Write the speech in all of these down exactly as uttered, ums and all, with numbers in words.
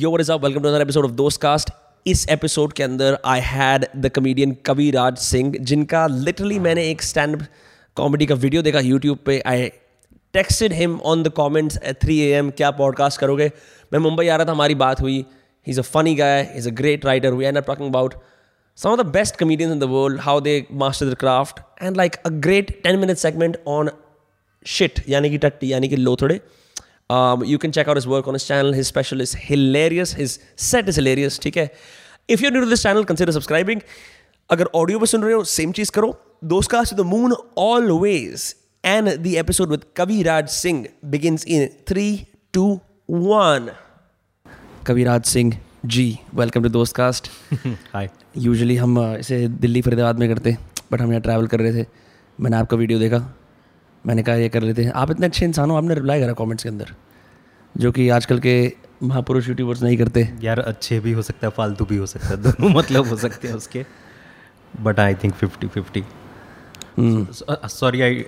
Yo, what is up? Welcome to another episode of Dostcast. इस episode के अंदर I had the comedian Kaviraj Singh, जिनका literally मैंने एक स्टैंड अप कॉमेडी का वीडियो देखा यूट्यूब पे. I texted him on the comments at three A M, क्या पॉडकास्ट करोगे. मैं मुंबई आ रहा था, हमारी बात हुई. He is a funny guy, is a great writer. We are not talking about some of the best comedians in the world, how they master the craft, and like a great ten minute segment on shit यानी कि टट्टी यानी कि लोथड़े. Um, you can check out his work on his channel. His special is hilarious. His set is hilarious. ठीक है. If you're new to this channel, consider subscribing. अगर audio पे सुन रहे हो, same चीज़ करो. Dostcast to the moon always. And the episode with Kaviraj Singh begins in three, two, one. Kaviraj Singh ji, welcome to Dostcast. Hi. Usually हम इसे दिल्ली फरीदाबाद में करते, but हम यहाँ travel कर रहे थे. मैंने आपका video देखा. मैंने कहा ये कर लेते हैं. आप इतने अच्छे इंसान हो, आपने रिप्लाई करा कमेंट्स के अंदर, जो कि आजकल के महापुरुष यूट्यूबर्स नहीं करते. यार अच्छे भी हो सकता है, फालतू भी हो सकता है, दोनों मतलब हो सकते हैं उसके. But I think fifty fifty. Sorry, I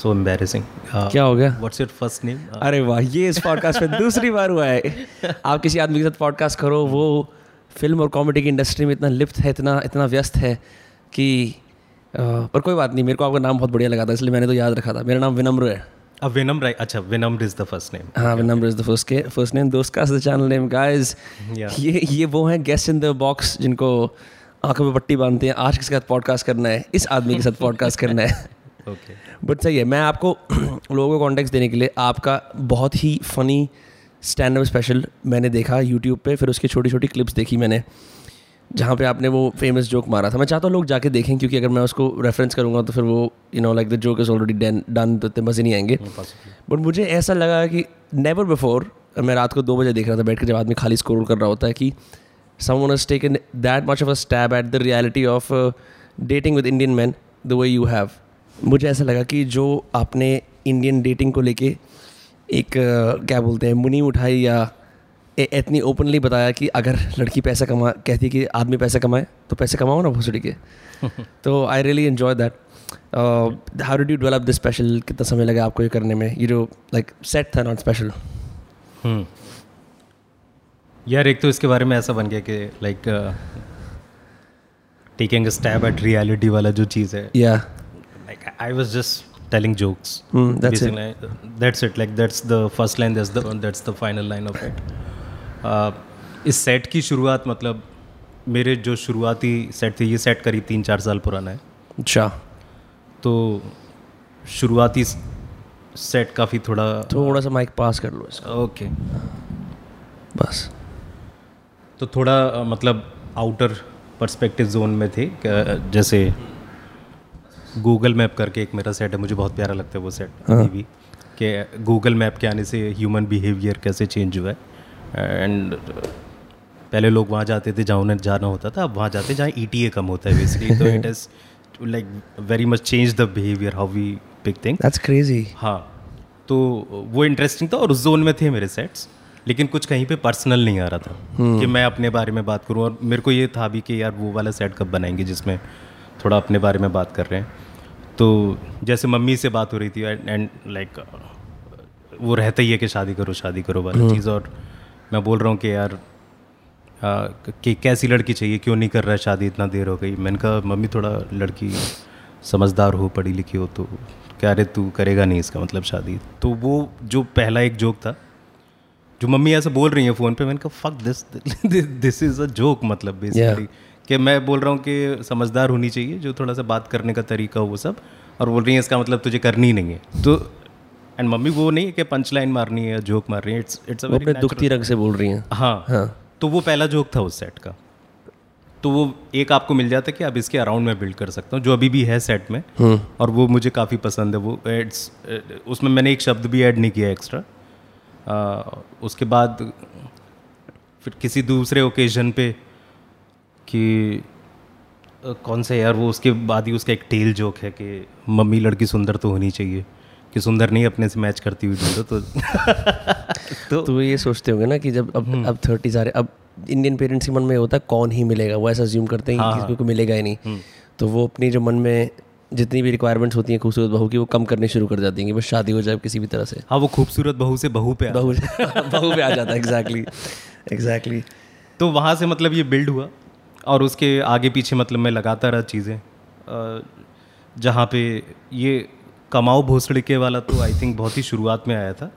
so embarrassing. क्या हो गया? What's your first name? अरे वाह, ये इस पॉडकास्ट में दूसरी बार हुआ है. आप किसी आदमी के साथ पॉडकास्ट करो, वो फिल्म और कॉमेडी की इंडस्ट्री में इतना लिप्त है, इतना इतना व्यस्त है कि Uh, पर कोई बात नहीं. मेरे को आपका नाम बहुत बढ़िया लगा था, इसलिए मैंने तो याद रखा था. मेरा नाम विनम्र है. अब विनम्र है. अच्छा, विनम्र इज द फर्स्ट नेम. हाँ, विनम्र इज द फर्स्ट के first name. Dostcast the channel name. Guys, ये ये वो है गेस्ट इन द बॉक्स, जिनको आंखों में पट्टी बांधते हैं. आज किसके साथ पॉडकास्ट करना है? इस आदमी के साथ पॉडकास्ट करना है. ओके, बट सही है. मैं आपको लोगों को कॉन्टेक्स्ट देने के लिए, आपका बहुत ही फनी स्टैंड अप स्पेशल मैंने देखा यूट्यूब पर. फिर उसकी छोटी छोटी क्लिप्स देखी मैंने, जहाँ पे आपने वो फेमस जोक मारा था. मैं चाहता हूँ लोग जाके देखें, क्योंकि अगर मैं उसको रेफरेंस करूँगा तो फिर वो you know like the joke is already done, तो इतने मज़े नहीं आएंगे. बट मुझे ऐसा लगा कि नेवर बिफोर, मैं रात को दो बजे देख रहा था बैठ के, जब आदमी खाली स्क्रॉल कर रहा होता है, कि someone has taken that much of a stab at the reality of dating with Indian man the way you have. मुझे ऐसा लगा कि जो आपने इंडियन डेटिंग को लेके एक uh, क्या बोलते हैं, मुनी उठाई या इतनी ओपनली बताया कि अगर लड़की पैसा कमा कहती है कि आदमी पैसा कमाए तो पैसे कमाओ ना भोसड़ी के. तो I really enjoy that. How did you develop this special? कितना समय लगा आपको ये करने में? ये जो लाइक सेट था, नॉट स्पेशल. यार एक तो इसके बारे में ऐसा बन गया कि like taking a stab at reality वाला जो चीज़ है, या like I was just telling jokes. Mm, that's Basically, it. That's it. Like that's the first line. That's the that's the final line of it. Uh, इस set की शुरुआत, मतलब मेरे जो शुरुआती सेट थे, ये सेट करीब तीन चार साल पुराना है. अच्छा. तो शुरुआती सेट काफ़ी थोड़ा थोड़ा सा माइक पास कर लो इसका. ओके बस. तो थोड़ा मतलब आउटर पर्सपेक्टिव जोन में थे. जैसे गूगल मैप करके एक मेरा सेट है, मुझे बहुत प्यारा लगता है वो सेट अभी भी, कि गूगल मैप के आने से ह्यूमन बिहेवियर कैसे चेंज हुआ है. एंड पहले लोग वहाँ जाते थे जहाँ उन्हें जाना होता था, अब वहाँ जाते जहाँ ई टी ए कम होता है बेसिकली. तो it is like very much change the behaviour, how we pick things. That's crazy. हाँ, तो वो इंटरेस्टिंग था और उस जोन में थे मेरे सेट्स, लेकिन कुछ कहीं पे पर्सनल नहीं आ रहा था hmm. कि मैं अपने बारे में बात करूँ. और मेरे को ये था भी कि यार वो वाला सेट कब बनाएंगे जिसमें थोड़ा अपने बारे में बात कर रहे हैं. तो जैसे मम्मी से बात हो रही थी, एंड लाइक like, वो रहता ही है कि शादी करो शादी करो वाली चीज़. और मैं बोल रहा हूँ कि यार आ, कि कैसी लड़की चाहिए, क्यों नहीं कर रहा है शादी, इतना देर हो गई. मैंने कहा मम्मी थोड़ा लड़की समझदार हो, पढ़ी लिखी हो. तो क्या रे तू करेगा नहीं इसका मतलब शादी? तो वो जो पहला एक जोक था, जो मम्मी ऐसे बोल रही है फ़ोन पर, मैंने कहा fuck this, this is a joke. मतलब बेसिकली कि मैं बोल रहा हूँ कि समझदार होनी चाहिए, जो थोड़ा सा बात करने का तरीका हो वो सब, और बोल रही है इसका मतलब तुझे करनी नहीं है. तो एंड मम्मी वो नहीं है कि पंच लाइन मारनी है, जोक मार रही है. इट्स इट्स अपने दुखती रंग से बोल रही हैं. हाँ हाँ. तो वो पहला जोक था उस सेट का. तो वो एक आपको मिल जाता है कि अब इसके अराउंड में बिल्ड कर सकता हूँ, जो अभी भी है सेट में. और वो मुझे काफ़ी पसंद है. वो एड्स उसमें मैंने एक शब्द भी ऐड नहीं किया एक्स्ट्रा. उसके बाद फिर किसी दूसरे ओकेजन पे कि कौन सा यार, वो उसके बाद ही उसका एक टेल जोक है कि मम्मी लड़की सुंदर तो होनी चाहिए, कि सुंदर नहीं अपने से मैच करती हुई ढूंढो. तो तो, तो ये सोचते होंगे ना कि जब अब अब थर्टी सारे अब इंडियन पेरेंट्स के मन में होता है कौन ही मिलेगा. वो ऐसा अज्यूम करते हैं कि किसी को मिलेगा ही नहीं. तो वो अपनी जो मन में जितनी भी रिक्वायरमेंट्स होती हैं खूबसूरत बहू की वो कम करने शुरू कर जाती हैं, बस शादी हो जाए किसी भी तरह से। हाँ, वो खूबसूरत बहू से बहू पे बहू बहू पे आ जाता है। एग्जैक्टली एग्जैक्टली तो वहाँ से मतलब ये बिल्ड हुआ और उसके आगे पीछे मतलब मैं लगाता रहा चीज़ें, जहाँ पे ये कमाओ भोसड़े के वाला तो आई थिंक बहुत ही शुरुआत में आया था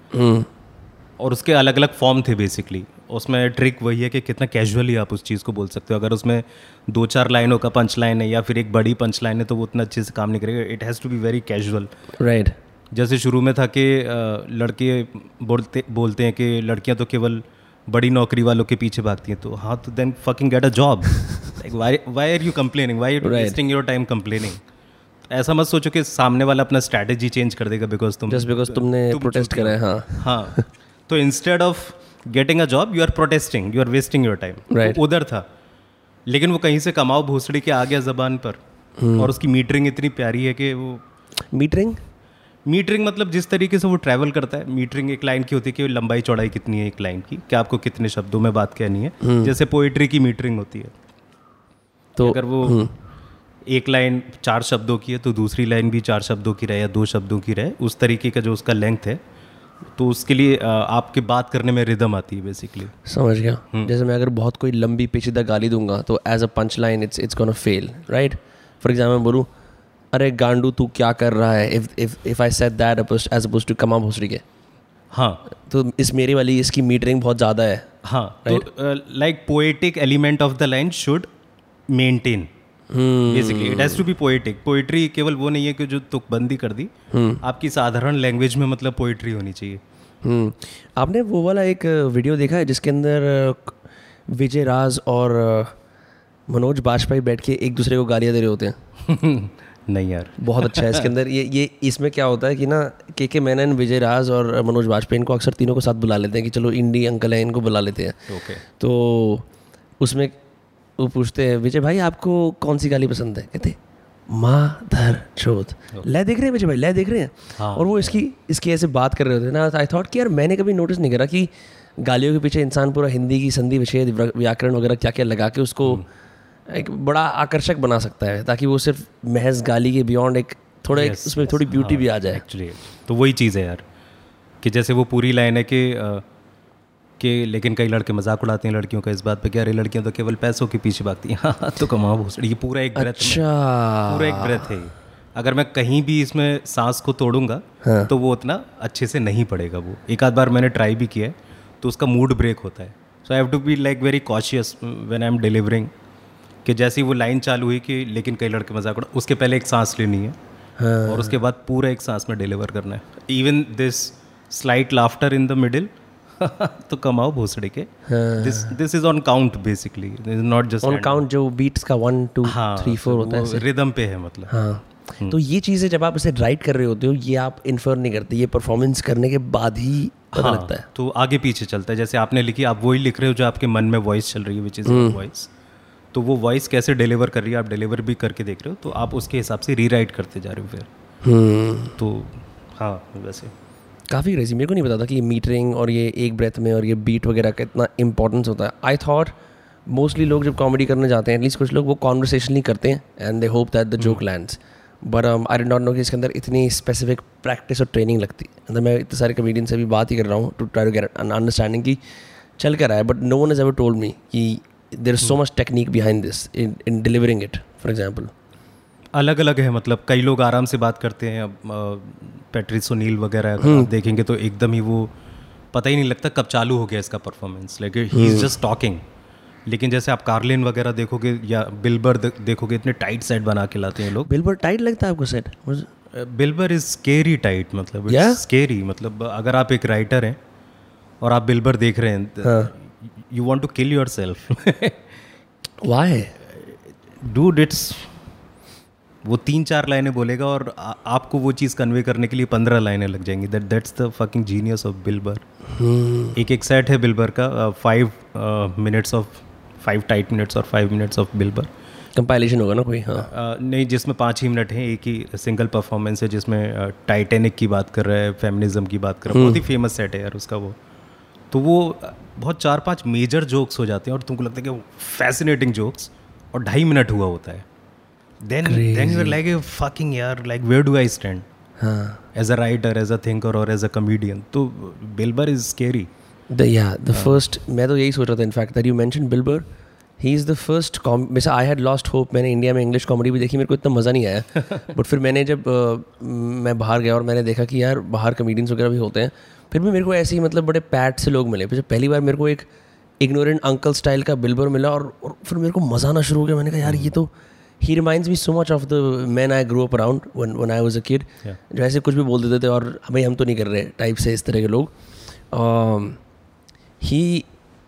और उसके अलग अलग फॉर्म थे बेसिकली। उसमें ट्रिक वही है कि कितना कैजुअली आप उस चीज़ को बोल सकते हो। अगर उसमें दो चार लाइनों का पंच लाइन है या फिर एक बड़ी पंच लाइन है तो वो उतना अच्छे से काम नहीं करेगा। It has to be very casual, right. जैसे शुरू में था कि लड़के बोलते बोलते हैं कि लड़कियां तो केवल बड़ी नौकरी वालों के पीछे भागती हैं, तो हाँ तो then fucking get a job, why are you complaining, why are you wasting your time complaining. ऐसा मत सोचो कि सामने वाला अपना स्ट्रैटेजी चेंज कर देगा बिकॉज तुम जस्ट बिकॉज तुमने प्रोटेस्ट करा है। हाँ हाँ तो instead of getting a job you are protesting, you are wasting your time, उधर था। लेकिन वो कहीं से कमाओ भोसड़ी के आ गया जबान पर hmm. और उसकी मीटरिंग इतनी प्यारी है कि वो मीटरिंग मीटरिंग मतलब जिस तरीके से वो ट्रैवल करता है। मीटरिंग एक लाइन की होती है कि लंबाई चौड़ाई कितनी है एक लाइन की, कि आपको कितने शब्दों में बात कहनी है hmm. जैसे पोएट्री की मीटरिंग होती है। तो अगर वो hmm. एक लाइन चार शब्दों की है तो दूसरी लाइन भी चार शब्दों की रहे या दो शब्दों की रहे, उस तरीके का जो उसका लेंथ है, तो उसके लिए आपके बात करने में रिदम आती है बेसिकली। समझ गया। जैसे मैं अगर बहुत कोई लंबी पेचीदा गाली दूंगा तो as a punch line it's it's gonna fail, right. For example मैं बोलूँ अरे गांडू तू क्या कर रहा है, if if if I said that as opposed to कमा भोसड़ी के। हाँ तो इस मेरी वाली इसकी मीटरिंग बहुत ज़्यादा है। हाँ like poetic element of the line should maintain basically, it has to be poetic. Poetry केवल वो नहीं है कि जो तुकबंदी कर दी, आपकी साधारण लैंग्वेज में मतलब पोएट्री होनी चाहिए। आपने वो वाला एक वीडियो देखा है जिसके अंदर विजय राज और मनोज बाजपेयी बैठ के एक दूसरे को गालियाँ दे रहे होते हैं? नहीं यार, बहुत अच्छा है। इसके अंदर ये ये इसमें क्या होता है कि ना के के मेनन, विजय राज और मनोज बाजपेयी इनको अक्सर तीनों को साथ बुला लेते हैं कि चलो इंडी अंकल हैं इनको बुला लेते हैं। ओके। तो उसमें वो पूछते हैं विजय भाई आपको कौन सी गाली पसंद है, कहते माँ धर चोत, ले देख रहे हैं विजय भाई, ले देख रहे हैं। हाँ, और वो इसकी इसकी ऐसे बात कर रहे होते हैं ना। आई थॉट कि यार मैंने कभी नोटिस नहीं करा कि गालियों के पीछे इंसान पूरा हिंदी की संधि विच्छेद व्याकरण वगैरह क्या क्या लगा के उसको एक बड़ा आकर्षक बना सकता है ताकि वो सिर्फ महज गाली के बियॉन्ड एक थोड़ा yes, एक उसमें थोड़ी ब्यूटी yes, भी आ जाए एक्चुअली। तो वही चीज़ है यार कि जैसे वो पूरी लाइन है कि कि लेकिन कई लड़के मजाक उड़ाते हैं लड़कियों का इस बात पे कि अरे लड़कियां तो केवल पैसों के पीछे भागती हैं। हाँ तो कमाओ भोसड़ी, ये पूरा एक ब्रेथ अच्छा। पूरा एक ब्रेथ है। अगर मैं कहीं भी इसमें सांस को तोड़ूंगा हाँ। तो वो उतना अच्छे से नहीं पड़ेगा। वो एक आध बार मैंने ट्राई भी किया है तो उसका मूड ब्रेक होता है। So I have to be like very cautious when I am delivering कि जैसे ही वो लाइन चालू हुई कि लेकिन कई लड़के मजाक उड़ा, उसके पहले एक सांस लेनी है हाँ। और उसके बाद पूरा एक सांस में डिलीवर करना है। Even this slight laughter in the middle तो कमाओ भोसड़ी के, this this is on count basically, not just on count जो बीट्स का वन टू थ्री फोर होता है, रिदम पे है मतलब। हाँ तो ये चीज़ें जब आप इसे राइट कर रहे होते हो ये आप इन्फर नहीं करते, ये परफॉर्मेंस करने के बाद ही पता हाँ, लगता है। तो आगे पीछे चलता है। जैसे आपने लिखी, आप वही लिख रहे हो जो आपके मन में वॉइस चल रही है, विच इज वॉइस। तो वो वॉइस कैसे डिलीवर कर रही है, आप डिलीवर भी करके देख रहे हो, तो आप उसके हिसाब से रीराइट करते जा रहे हो फिर। तो हाँ वैसे काफ़ी क्रेजी, मेरे को नहीं पता था कि मीटरिंग और ये एक ब्रेथ में और ये बीट वगैरह का इतना इंपॉर्टेंस होता है। आई थॉट मोस्टली लोग जब कॉमेडी करने जाते हैं एटलीस्ट कुछ लोग वो कॉन्वर्सेशनली करते हैं and they hope that the joke lands, but I don't know कि इसके अंदर इतनी स्पेसिफिक प्रैक्टिस और ट्रेनिंग लगती है। अंदर मैं इतने सारे कॉमेडियन से भी बात ही कर रहा हूँ to try to get an understanding की चल कर रहा है, but no one has ever told me कि there is so much technique behind this in in delivering it. For example अलग अलग है, मतलब कई लोग आराम से बात करते हैं। अब पैट्रिस ओ'नील वगैरह अगर आप देखेंगे तो एकदम ही वो पता ही नहीं लगता कब चालू हो गया इसका performance, like he is just talking. लेकिन जैसे आप कार्लिन वगैरह देखोगे या बिल बर देखोगे, इतने टाइट सेट बना के लाते हैं लोग। बिल बर टाइट लगता है आपको set? Bill Burr is scary tight, मतलब स्केरी मतलब अगर आप एक राइटर हैं और आप बिल बर देख रहे हैं you want to kill yourself. Why dude, it's वो तीन चार लाइनें बोलेगा और आ, आपको वो चीज़ कन्वे करने के लिए पंद्रह लाइनें लग जाएंगी। That that's the fucking genius of Bill Burr. एक एक सेट है बिल बर का, five minutes of five tight minutes और five minutes of Bill Burr compilation होगा ना कोई? हाँ uh, नहीं, जिसमें पाँच ही मिनट हैं। एक ही सिंगल परफॉर्मेंस है जिसमें टाइटेनिक uh, की बात कर रहा है, फेमिनिज्म की बात कर रहा है। बहुत ही फेमस सेट है यार उसका वो। तो वो बहुत चार पाँच मेजर जोक्स हो जाते हैं और तुमको लगता है कि फैसिनेटिंग जोक्स, और ढाई मिनट हुआ होता है। Then Crazy. then you were like, fucking yaar, like where do I stand? Huh. As a writer, as a thinker or as a comedian. So Bill Burr is scary. The, yeah, the uh, first, मैं तो यही सोच रहा था in fact that you mentioned Bill Burr. He is the first, जैसे I had lost hope, मैंने India में English comedy भी देखी, मेरे को इतना मज़ा नहीं आया. बट फिर मैंने जब uh, मैं बाहर गया और मैंने देखा कि यार बाहर कमेडियंस वगैरह भी होते हैं, फिर भी मेरे को ऐसे ही मतलब बड़े पैट से लोग मिले. फिर पहली बार मेरे को एक इग्नोरेंट अंकल स्टाइल का बिल बर मिला और, और फिर मेरे को मज़ा आना शुरू हो गया. मैंने कहा यार ये तो ही reminds me so much of the man I grow up around when I was a kid, जो ऐसे कुछ भी बोल देते थे और भाई हम तो नहीं कर रहे टाइप से, इस तरह के लोग. ही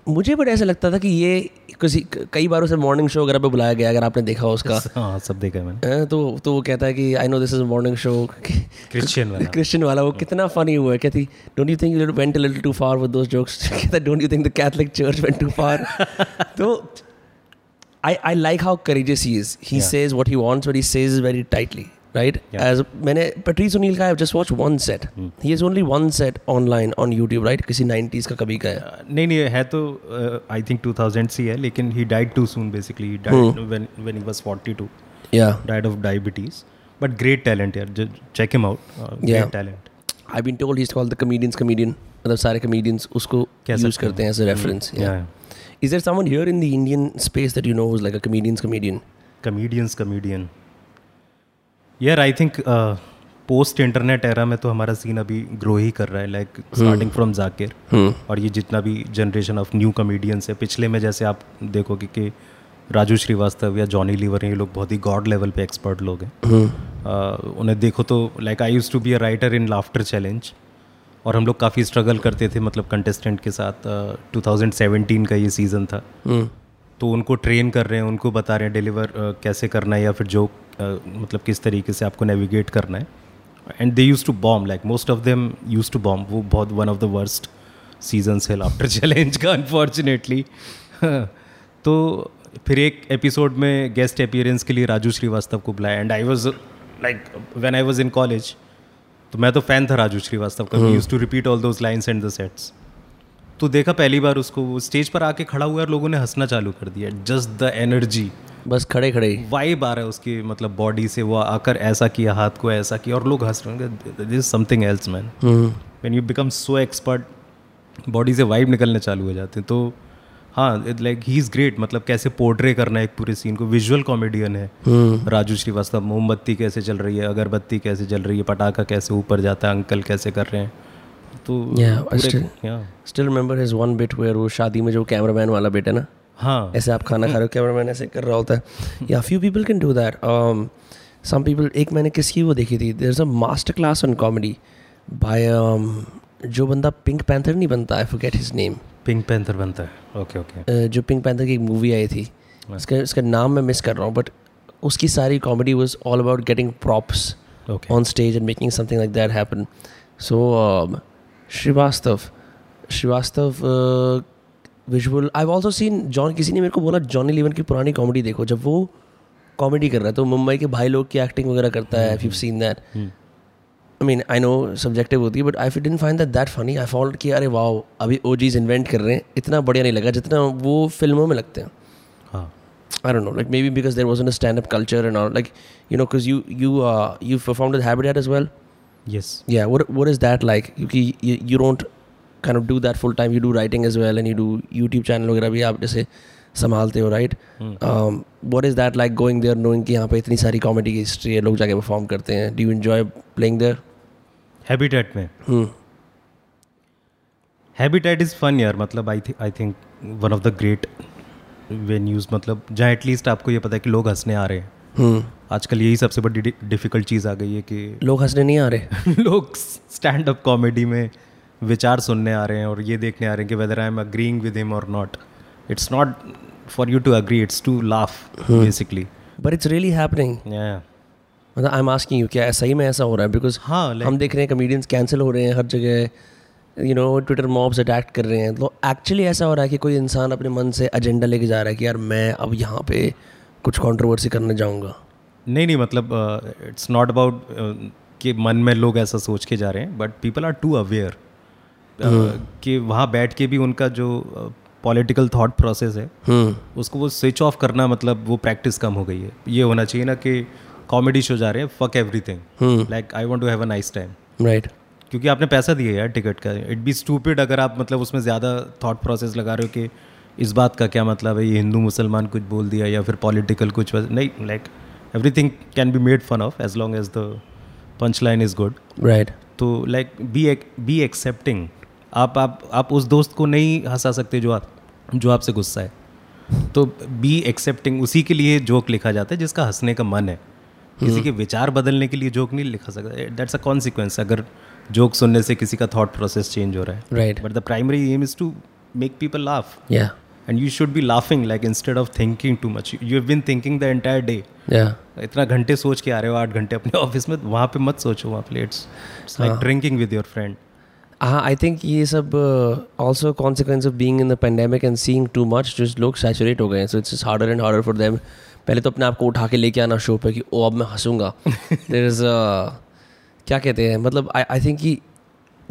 मुझे बड़ा ऐसा लगता था कि ये किसी कई बार उसे मॉर्निंग शो वगैरह पे बुलाया गया, अगर आपने देखा हो उसका. हाँ सब देखा है मैंने. तो तो वो कहता है कि I know this is morning show, Christian वाला क्रिश्चियन वाला वो कितना फनी हुआ है. कहती don't you think you went a little too far with those jokes. कहता don't you think the Catholic church went too far. तो I I like how courageous he is. He says what he wants but he says very tightly, right. As मैंने Patrice O'Neal का I just watch one set. He is only one set online on YouTube, right. किसी nineties का कभी का है. uh, नहीं नहीं है तो आई थिंक टू थाउजेंड सी है, लेकिन he died too soon basically. He died when when he was forty-two. या died of diabetes. But great talent यार, check him out. Great talent. I been told he is called the comedians comedian, मतलब सारे comedians उसको use करते हैं as a reference. Is there someone here in the Indian space that you know who is like a comedians comedian? Comedians comedian यार, I think post internet era में तो हमारा scene अभी ग्रो ही कर रहा है, लाइक स्टार्टिंग फ्रॉम जाकिर. और ये जितना भी जनरेशन ऑफ न्यू कॉमेडियंस है पिछले में, जैसे आप देखोगे कि राजू श्रीवास्तव या जॉनी लीवर, ये लोग बहुत ही गॉड लेवल पे एक्सपर्ट लोग हैं. uh, उन्हें देखो तो like I used to be a writer in Laughter Challenge, और हम लोग काफ़ी स्ट्रगल करते थे मतलब कंटेस्टेंट के साथ. टू थाउजेंड सेवेंटीन का ये सीज़न था. hmm. तो उनको ट्रेन कर रहे हैं, उनको बता रहे हैं डिलीवर uh, कैसे करना है, या फिर जोक uh, मतलब किस तरीके से आपको नेविगेट करना है. And they use to bomb, like most of them use to bomb. वो बहुत one of the worst seasons है लाफ्टर चैलेंज का, अनफॉर्चुनेटली. तो फिर एक एपिसोड में गेस्ट अपीयरेंस के लिए राजू श्रीवास्तव को बुलाया. And I was like when I was in college, तो मैं तो फ़ैन था राजू श्रीवास्तव का. We use to repeat all those lines and the sets. तो देखा पहली बार उसको, वो स्टेज पर आके खड़ा हुआ और लोगों ने हंसना चालू कर दिया. जस्ट द एनर्जी, बस खड़े खड़े वाइब आ रहा है उसकी, मतलब बॉडी से. वो आकर ऐसा किया, हाथ को ऐसा किया, और लोग हंस रहे हैं. This is something else man. When you become so expert, body से वाइब निकलने चालू हो जाते हैं. तो हाँ, लाइक ही इज़ ग्रेट. मतलब कैसे पोर्ट्रे करना है एक पूरे सीन को. विजुअल कॉमेडियन है hmm. राजू श्रीवास्तव. मोमबत्ती कैसे चल रही है, अगरबत्ती कैसे जल रही है, पटाखा कैसे ऊपर जाता है, अंकल कैसे कर रहे हैं. Still remember his one bit where वो शादी में जो कैमरामैन वाला बिट है ना. हाँ, ऐसे आप खाना खा रहे हो, कैमरामैन ऐसे कर रहा होता है. या few people can do that. Some people. एक मैंने किसकी वो देखी थी, there is a master class on comedy by जो बंदा पिंक पैंथर नहीं बनता, I forget his name. Pink Panther बनता है, ओके ओके. जो पिंक पैंथर की एक मूवी आई थी, उसका उसका नाम मैं मिस कर रहा हूँ, बट उसकी सारी comedy was all about getting props on stage and making something like that happen. So Srivastava Srivastava visual. I have also seen John. किसी ने मेरे को बोला जॉनी लीवर की पुरानी कॉमेडी देखो, जब वो कॉमेडी कर रहा है तो मुंबई के भाई लोग की एक्टिंग वगैरह करता है. If you have seen that, I mean I know subjective होती है, but I didn't find that that funny. I felt कि अरे वाओ, अभी ओजीज इन्वेंट कर रहे हैं. इतना बढ़िया नहीं लगा जितना वो फिल्मों में लगते हैं. I don't know, like maybe because there wasn't a stand-up culture and all, like you know, because you you uh, you've performed at Habitat as well. Yes. Yeah. What what is that like? You you, you don't kind of do that full time. You do writing as well, and you do YouTube channel वगैरह भी आप जैसे संभालते हो, right? Mm-hmm. Um, what is that like going there, knowing कि यहाँ पे इतनी सारी comedy की history है, लोग जाके perform करते हैं. Do you enjoy playing there? Habitat में. Hmm. Habitat is fun यार. मतलब I think I think one of the great venues. मतलब जहाँ at least आपको ये पता है कि लोग हंसने आ रहे हैं. Hmm. आजकल यही सबसे बड़ी डिफिकल्ट चीज़ आ गई है कि लोग हंसने नहीं आ रहे. लोग स्टैंड अप कॉमेडी में विचार सुनने आ रहे हैं और ये देखने आ रहे हैं कि whether I am agreeing with him और not. It's not for you to agree, it's to laugh basically, but it's really happening. मतलब आई एम आस्किंग यू, क्या सही में ऐसा हो रहा है? बिकॉज हाँ, हम देख रहे हैं कॉमेडियंस कैंसिल हो रहे हैं हर जगह, you know, Twitter mobs attack कर रहे हैं. तो एक्चुअली ऐसा हो रहा है कि कोई इंसान अपने मन से एजेंडा लेके जा रहा है कि यार मैं अब यहाँ पे कुछ कंट्रोवर्सी करने जाऊँगा. नहीं नहीं, मतलब इट्स नॉट अबाउट कि मन में लोग ऐसा सोच के जा रहे हैं, but people are too aware कि वहाँ बैठ के भी उनका जो पॉलिटिकल थॉट प्रोसेस है उसको वो स्विच ऑफ करना, मतलब वो प्रैक्टिस कम हो गई है. ये होना चाहिए ना कि कॉमेडी शो जा रहे हैं, fuck everything, like I want to have a nice time, right? क्योंकि आपने पैसा दिया यार टिकट का. इट बी स्टूपिड अगर आप मतलब उसमें ज़्यादा थॉट प्रोसेस लगा रहे हो कि इस बात का क्या मतलब है, ये हिंदू मुसलमान कुछ बोल दिया या फिर पॉलिटिकल कुछ नहीं. Like everything can be made fun of as long as the punch line is good, right? तो लाइक बी बी एक्सेप्टिंग. आप आप आप उस दोस्त को नहीं हंसा सकते जो आप जो आपसे गुस्सा है, तो बी एक्सेप्टिंग. उसी के लिए जोक लिखा जाता है जिसका हंसने का मन है. किसी के विचार बदलने के लिए जोक नहीं लिखा सकता. दैट्स अ कॉन्सिक्वेंस अगर जोक सुनने से किसी का थॉट प्रोसेस चेंज हो रहा है, right? But the primary aim is to make people laugh, yeah and you should be laughing, like instead of thinking too much. You have been thinking the entire day. Yeah. इतना घंटे सोच के आ रहे हो, आठ घंटे अपने ऑफिस में, वहाँ पे मत सोचो. वहाँ पे it's it's like drinking with your friend. हाँ, I think ये सब also consequence of being in the pandemic and seeing too much. Just लोग saturate हो गए हैं, so it's just harder and harder for them. पहले तो अपने आप को उठा के लेके आना शो पे कि ओ अब मैं हंसूंगा. There is a क्या कहते हैं, मतलब I I think कि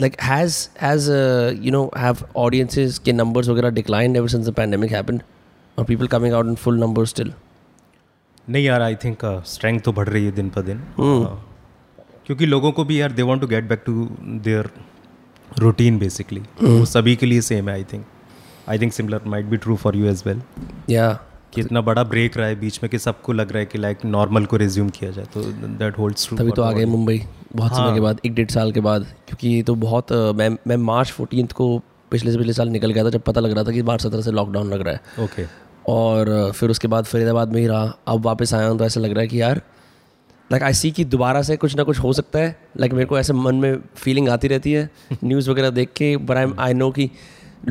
like has has uh, you know have audiences के numbers वगैरह declined ever since the pandemic happened? Are people coming out in full numbers still? नहीं यार, I think uh, strength तो बढ़ रही है दिन पर दिन. hmm. uh, क्योंकि लोगों को भी यार they want to get back to their routine basically. hmm. वो सभी के लिए same है. I think I think similar might be true for you as well. Yeah. कि इतना बड़ा ब्रेक रहा है बीच में कि सबको लग रहा है कि लाइक नॉर्मल को रिज्यूम किया जाए, तो दैट होल्ड्स ट्रू. तभी तो आ गए मुंबई बहुत हाँ. समय के बाद, एक डेढ़ साल के बाद, क्योंकि तो बहुत मैं मैं मार्च फोर्टीन को पिछले से पिछले साल निकल गया था जब पता लग रहा था कि मार्च सत्रह से लॉकडाउन लग रहा है. Okay okay. और फिर उसके बाद फरीदाबाद में ही रहा, अब वापस आया हूँ तो ऐसा लग रहा है कि यार लाइक आई सी कि दोबारा से कुछ ना कुछ हो सकता है. लाइक मेरे को ऐसे मन में फीलिंग आती रहती है न्यूज़ वगैरह देख के, बट आई आई नो कि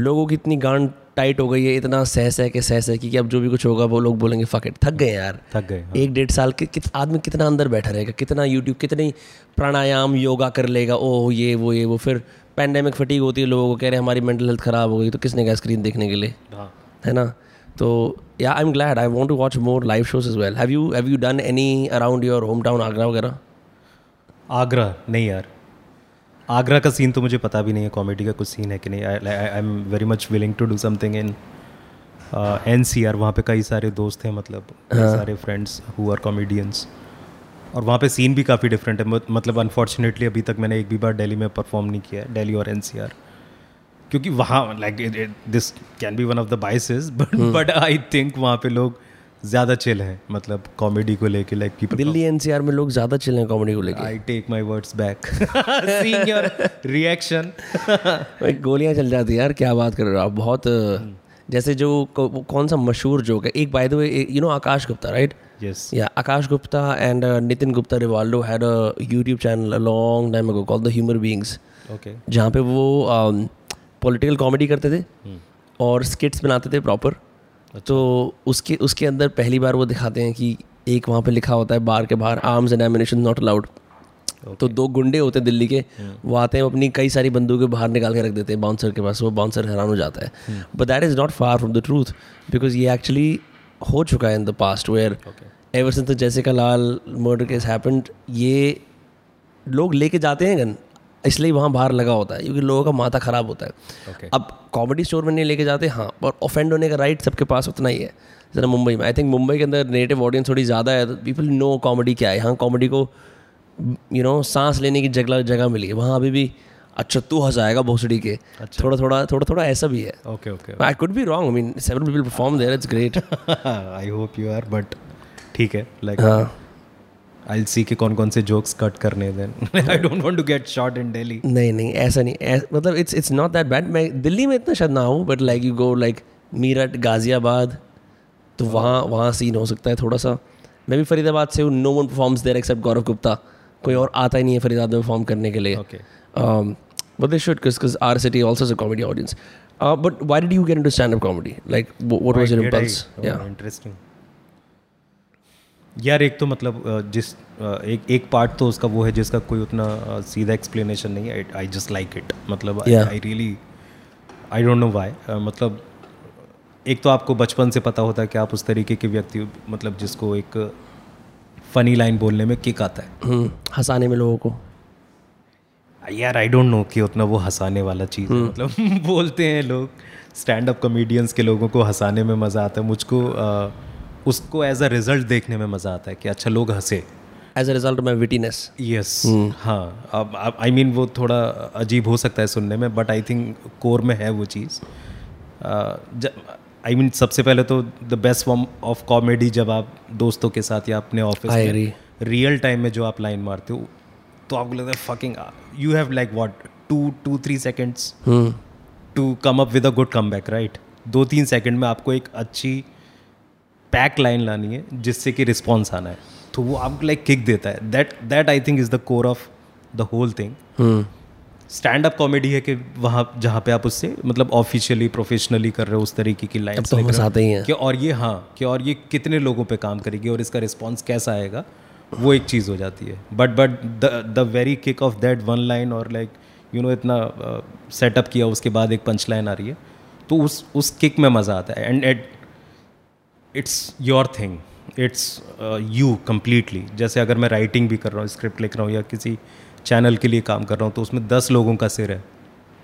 लोगों की इतनी गांड टाइट हो गई है, इतना सह सह के सह सह कि अब जो भी कुछ होगा वो लोग बोलेंगे फक इट. थक गए यार, थक गए. हाँ. एक डेढ़ साल के कित, आदमी कितना अंदर बैठा रहेगा, कितना यूट्यूब, कितनी प्राणायाम योगा कर लेगा, ओह ये वो ये वो. फिर पैंडेमिक फटीग होती है लोगों को, कह रहे हैं हमारी मेंटल हेल्थ ख़राब हो गई, तो किसने कहा स्क्रीन देखने के लिए, है ना? तो yeah I am glad I want to watch more live shows as well. Have you have you done any around your home town Agra वगैरह? आगरा नहीं यार, आगरा का सीन तो मुझे पता भी नहीं है, कॉमेडी का कुछ सीन है कि नहीं. I am very much willing to do something in N C R. वहाँ पे कई सारे दोस्त हैं, मतलब कई सारे फ्रेंड्स हु आर कॉमेडियंस, और वहाँ पे सीन भी काफ़ी डिफरेंट है. मतलब अनफॉर्चुनेटली अभी तक मैंने एक भी बार दिल्ली में परफॉर्म नहीं किया है, दिल्ली और एन सी आर, क्योंकि वहाँ like this can be one of the biases, but but I think वहाँ पे लोग ज़्यादा चिल हैं, मतलब कॉमेडी को लेके. लाइक की दिल्ली एन सी आर में लोग ज़्यादा चिल हैं कॉमेडी को लेके. I take my words back, seeing your reaction. गोलियां चल जाती है यार, क्या बात कर रहे हो आप. बहुत जैसे जो कौन सा मशहूर जोक है एक, by the way you know Akash Gupta, right? Yes. Yeah Akash Gupta and Nitin Gupta Rivaldo had a YouTube channel a long time ago called the Humour Wings. Okay. जहाँ पे वो पॉलिटिकल कॉमेडी करते थे और स्किट्स बनाते थे प्रॉपर. तो उसके उसके अंदर पहली बार वो दिखाते हैं कि एक वहाँ पे लिखा होता है बार के बाहर arms and ammunition not allowed. तो दो गुंडे होते हैं दिल्ली के, वो आते हैं अपनी कई सारी बंदूकें बाहर निकाल के रख देते हैं बाउंसर के पास, वो बाउंसर हैरान हो जाता है. But that is not far from the truth, because ये एक्चुअली हो चुका है in the past where ever since the Jessica Lal murder case happened. ये लोग लेके जाते हैं गन, इसलिए वहाँ बाहर लगा होता है क्योंकि लोगों का माथा ख़राब होता है. okay. अब कॉमेडी स्टोर में नहीं लेके जाते. हाँ, और ऑफेंड होने का राइट सबके पास उतना ही है. जरा मुंबई में आई थिंक मुंबई के अंदर नेटिव ऑडियंस थोड़ी ज़्यादा है, तो पीपल नो कॉमेडी क्या है. हाँ, कॉमेडी को यू नो सांस लेने की जगह जगह मिली है. वहाँ अभी भी अच्छा तू हंसाएगा भोसड़ी के, अच्छा. थोड़ा थोड़ा थोड़ा थोड़ा ऐसा भी है. Okay okay. I could be wrong, I mean several people perform there, it's great. I hope you are, but ठीक है. लाइक I'll see कि कौन कौन से जोक्स कट करने दें. I don't want to get shot in Delhi. नहीं नहीं ऐसा नहीं, मतलब it's it's not that bad. मैं दिल्ली में इतना शायद ना हूँ, but like you go like Meerut, Ghaziabad, तो वहाँ वहाँ सीन हो सकता है थोड़ा सा. मैं भी फरीदाबाद से हूँ, no one performs there except Gaurav Gupta. कोई और आता ही नहीं है फरीदाबाद में परफॉर्म करने के लिए. But they should, because our city also has a comedy audience. But why did you get into stand up comedy, like what was your impulse? Yeah interesting यार. एक तो मतलब जिस एक एक पार्ट तो उसका वो है जिसका कोई उतना सीधा एक्सप्लेनेशन नहीं है. आई जस्ट लाइक इट, मतलब I really I don't know why. मतलब एक तो आपको बचपन से पता होता है कि आप उस तरीके के व्यक्ति, मतलब जिसको एक फ़नी लाइन बोलने में किक आता है, हंसाने में लोगों को. यार आई डोंट नो कि उतना वो हंसाने वाला चीज़ है, मतलब बोलते हैं लोग स्टैंड अप कॉमेडियंस के लोगों को हंसाने में मज़ा आता है, मुझको उसको एज अ रिज़ल्ट देखने में मज़ा आता है कि अच्छा लोग हंसे as a result my wittiness. Yes हाँ, अब आई मीन वो थोड़ा अजीब हो सकता है सुनने में बट आई थिंक कोर में है वो चीज़. आई मीन सबसे पहले तो the best form of comedy जब आप दोस्तों के साथ या अपने ऑफिस में रियल टाइम में जो आप लाइन मारते हो तो आपको लगता है fucking you have like what two two three seconds to come up with a good comeback right. दो तीन सेकेंड में आपको एक अच्छी पैक लाइन लानी है जिससे कि रिस्पॉन्स आना है, तो वो आपको लाइक किक देता है. That that I think is the core of the whole thing. Stand up comedy है कि वहाँ जहाँ पे आप उससे मतलब ऑफिशियली प्रोफेशनली कर रहे हो उस तरीके की लाइन्स तो आते ही हैं कि और ये हाँ कि और ये कितने लोगों पे काम करेगी और इसका रिस्पॉन्स कैसा आएगा, वो एक चीज़ हो जाती है. But but the very kick of that one line और लाइक यू नो इतना सेटअप किया उसके बाद एक पंच लाइन आ रही है तो उस उस किक में मज़ा आता है. And at it's your thing, it's you completely. जैसे अगर मैं राइटिंग भी कर रहा हूँ, स्क्रिप्ट लिख रहा हूँ या किसी चैनल के लिए काम कर रहा हूँ तो उसमें दस लोगों का सिर है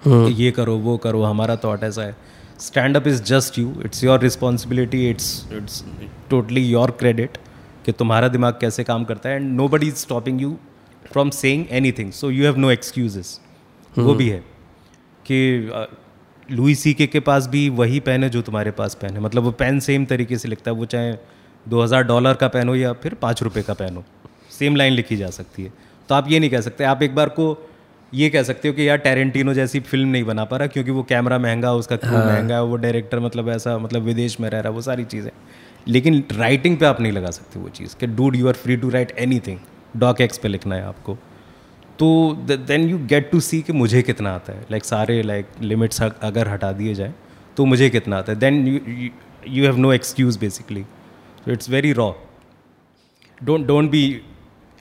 कि ये करो वो करो हमारा थॉट ऐसा है. Stand up is just you, it's your responsibility, it's it's totally your credit कि तुम्हारा दिमाग कैसे काम करता है. And nobody is stopping you from saying anything, so you have no excuses. वो भी है कि लुई सी के के पास भी वही पेन है जो तुम्हारे पास पेन है, मतलब वो पेन सेम तरीके से लिखता है, वो चाहे दो हज़ार डॉलर का पेन हो या फिर पाँच रुपये का पेन हो, सेम लाइन लिखी जा सकती है. तो आप ये नहीं कह सकते, आप एक बार को ये कह सकते हो कि यार टैरेंटिनो जैसी फिल्म नहीं बना पा रहा क्योंकि वो कैमरा महंगा, उसका क्रू महंगा है, वो डायरेक्टर मतलब ऐसा मतलब विदेश में रह रहा है, वो सारी चीज़ें. लेकिन राइटिंग पे आप नहीं लगा सकते वो चीज़ कि dude you are free to write anything, dock x पे लिखना है आपको. तो then you get to see कि मुझे कितना आता है, लाइक सारे लाइक लिमिट्स अगर हटा दिए जाए तो मुझे कितना आता है. Then you you have no excuse basically, so it's very raw. Don't don't be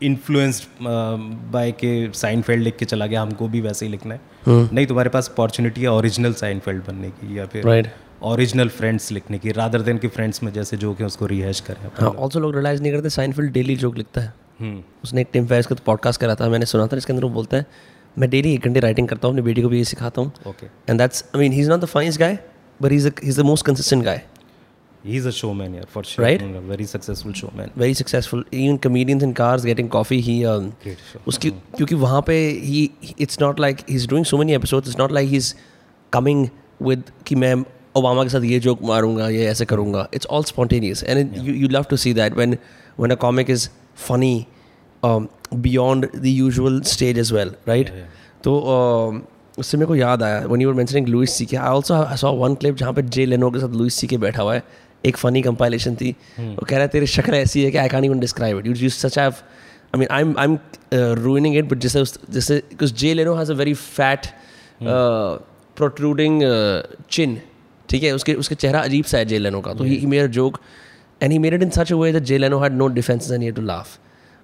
influenced by के साइनफेल्ड लिख के चला गया हमको भी वैसे ही लिखना है. hmm. नहीं, तुम्हारे पास अपॉर्चुनिटी है ओरिजिनल साइनफेल्ड बनने की या फिर right. ओरिजिनल फ्रेंड्स लिखने की, रादर देन कि फ्रेंड्स में जैसे जोक है उसको रिहैश करें. ऑल्सो लोग रियलाइज नहीं करते साइनफेल्ड डेली जोक लिखता है. hmm. उसने एक टिम फेयर का तो पॉडकास्ट करा था, मैंने सुना था, इसके अंदर वो बोलता है मैं डेली एक घंटे राइटिंग करता हूँ, अपनी बेटी को भी ये सिखाता हूँ. Okay and that's I mean he is not the finest guy but he is the most consistent guy. He is a showman, yeah, for sure. Right? A very successful showman. Very successful. Even comedians in cars getting coffee. He, um, great show. उसकी क्योंकि वहाँ पे he, it's not like he's doing so many episodes. It's not like he's coming with कि मैं Obama के साथ ये joke मारूंगा, ये ऐसे करूंगा. It's all spontaneous, and it, yeah. you you love to see that when when a comic is funny um, beyond the usual stage as well, right? Yeah, yeah. तो um, उससे मेरे को याद आया when you were mentioning Louis C K. I also I saw one clip जहाँ पे Jay Leno के साथ Louis C K बैठा हुआ है. एक फ़नी कंपाइलेशन थी, वो कह रहा है तेरी शक्ल ऐसी है कि I can even describe it. You you such have I mean I am I am ruining it but जैसे जैसे because Jay Leno has a very fat protruding chin, ठीक है, उसके उसके चेहरा अजीब सा है जे लेनो का. तो he made a joke and he made it in such a way that Jay Leno had no defences and he had to laugh.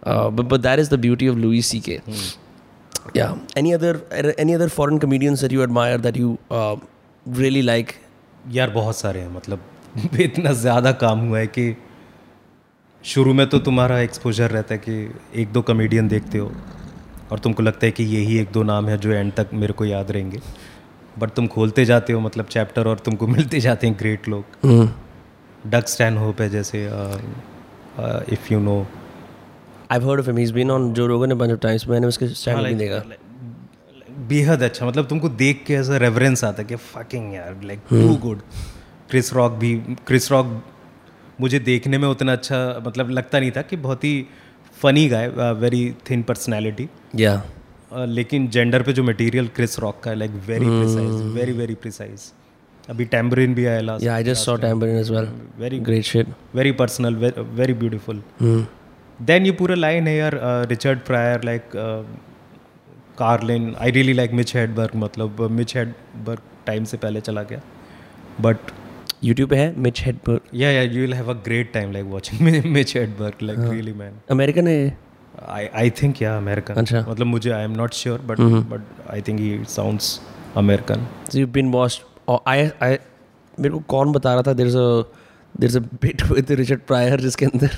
But that is the beauty of Louis C K. या any other any other foreign comedians that you admire that you really like? यार बहुत सारे हैं, मतलब इतना ज़्यादा काम हुआ है कि शुरू में तो तुम्हारा एक्सपोजर रहता है कि एक दो कॉमेडियन देखते हो और तुमको लगता है कि यही एक दो नाम है जो एंड तक मेरे को याद रहेंगे, बट तुम खोलते जाते हो मतलब चैप्टर और तुमको मिलते जाते हैं ग्रेट लोग. डक स्टैनहोप है जैसे, if you know, I have heard of him, he is been on Joe Rogan ने बंच ऑफ टाइम्स. मैंने उसके स्टैंड भी देखा, बेहद अच्छा, मतलब तुमको देख के ऐसा रेवरेंस आता है कि फकिंग यार like too good. Chris Rock भी, क्रिस रॉक मुझे देखने में उतना अच्छा मतलब लगता नहीं था कि बहुत ही funny guy, very thin personality, या लेकिन जेंडर पे जो मटेरियल क्रिस रॉक का like very precise, very very precise. अभी टैम्बरिन भी आया last, I just saw Tamborine as well, very great shit, very personal, very beautiful. Then ये पूरा लाइन है यार, Richard Pryor, like Carlin, I really like Mitch Hedberg, मतलब Mitch हेडबर्ग time से पहले चला गया बट YouTube पे है Mitch Hedberg. Yeah yeah you will have a great time like watching Mitch Hedberg, like really man. American है I I think, yeah American, मतलब मुझे I am not sure but but I think he sounds American. So you been watched? I I मेरे को कौन बता रहा था, there is a there is a bit with Richard Pryor जिसके अंदर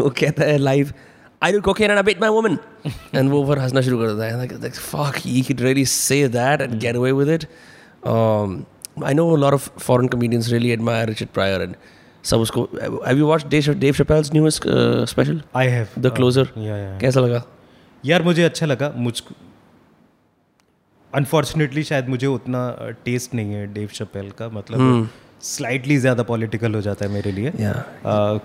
वो कहता है live I do cocaine and I beat my woman. And वो फिर हंसना शुरू कर देता है. Like, fuck, he could really say that and get away with it. Um, I know a lot of foreign comedians really admire Richard Pryor and सब उसको. Have you watched Dave, Dave Chappelle's newest uh, special? I have. The Closer. Uh, yeah, yeah. कैसा लगा? यार मुझे अच्छा लगा. मुझको unfortunately शायद मुझे उतना टेस्ट नहीं है डेव शपेल का. मतलब स्लाइटली hmm. ज़्यादा पॉलिटिकल हो जाता है मेरे लिए. yeah. uh,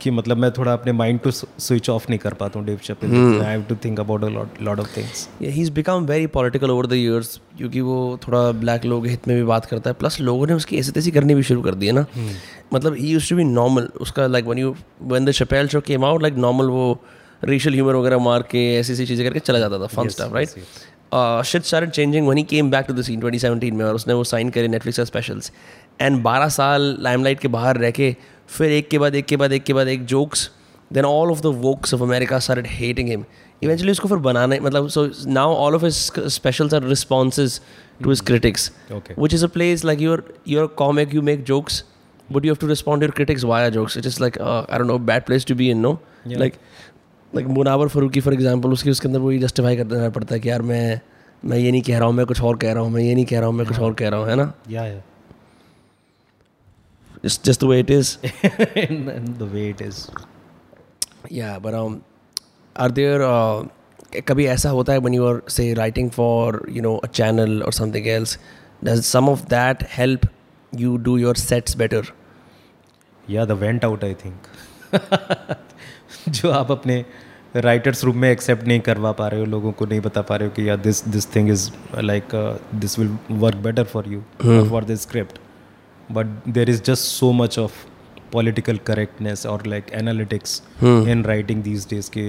कि मतलब मैं थोड़ा अपने माइंड टू स्विच ऑफ नहीं कर पाता हूँ Dave Chappelle. I have to think about a lot of things. He is become very political over the years क्योंकि वो थोड़ा ब्लैक लोग हित में भी बात करता है. प्लस लोगों ने उसकी ऐसी तैसी करनी भी शुरू कर दी है ना. hmm. मतलब ही यूज्ड टू बी नॉर्मल. उसका like when you when the Chappelle show came out like normal वो रेशियल ह्यूमर वगैरह मार के ऐसी ऐसी चीज़ें करके चला जाता था. Fun stuff right. Shit started changing when he came back to the scene twenty seventeen में और उसने वो साइन करे नेटफ्लिक्स का स्पेशल्स. एंड बारह साल लाइमलाइट के बाहर रह के फिर एक के बाद एक के बाद एक के बाद एक jokes. Then all of the wokes of America started hating him. Eventually उसको फिर बनाने मतलब so now all of his specials are responses to his critics which is a place like you're you're comic you make jokes but you have to respond to your critics via jokes. It is like I don't know bad place to be in. No like like Munawar Faruqui for example उसके उसके अंदर वो ये justify करना पड़ता है कि यार मैं मैं ये नहीं कह रहा हूँ मैं कुछ और कह रहा हूँ मैं ये नहीं कह रहा हूँ मैं कुछ और कह रहा हूँ है ना. Yeah just just the way it is the way it is yeah but are there कभी ऐसा होता है when you are say writing for you know a channel और something else does some of that help you do your sets better? Yeah the went out I think. जो आप अपने writers room में accept नहीं करवा पा रहे हो, लोगों को नहीं बता पा रहे हो कि यार this this thing is like this will work better for you for this script. But there is just so much of political correctness और like analytics in writing these days के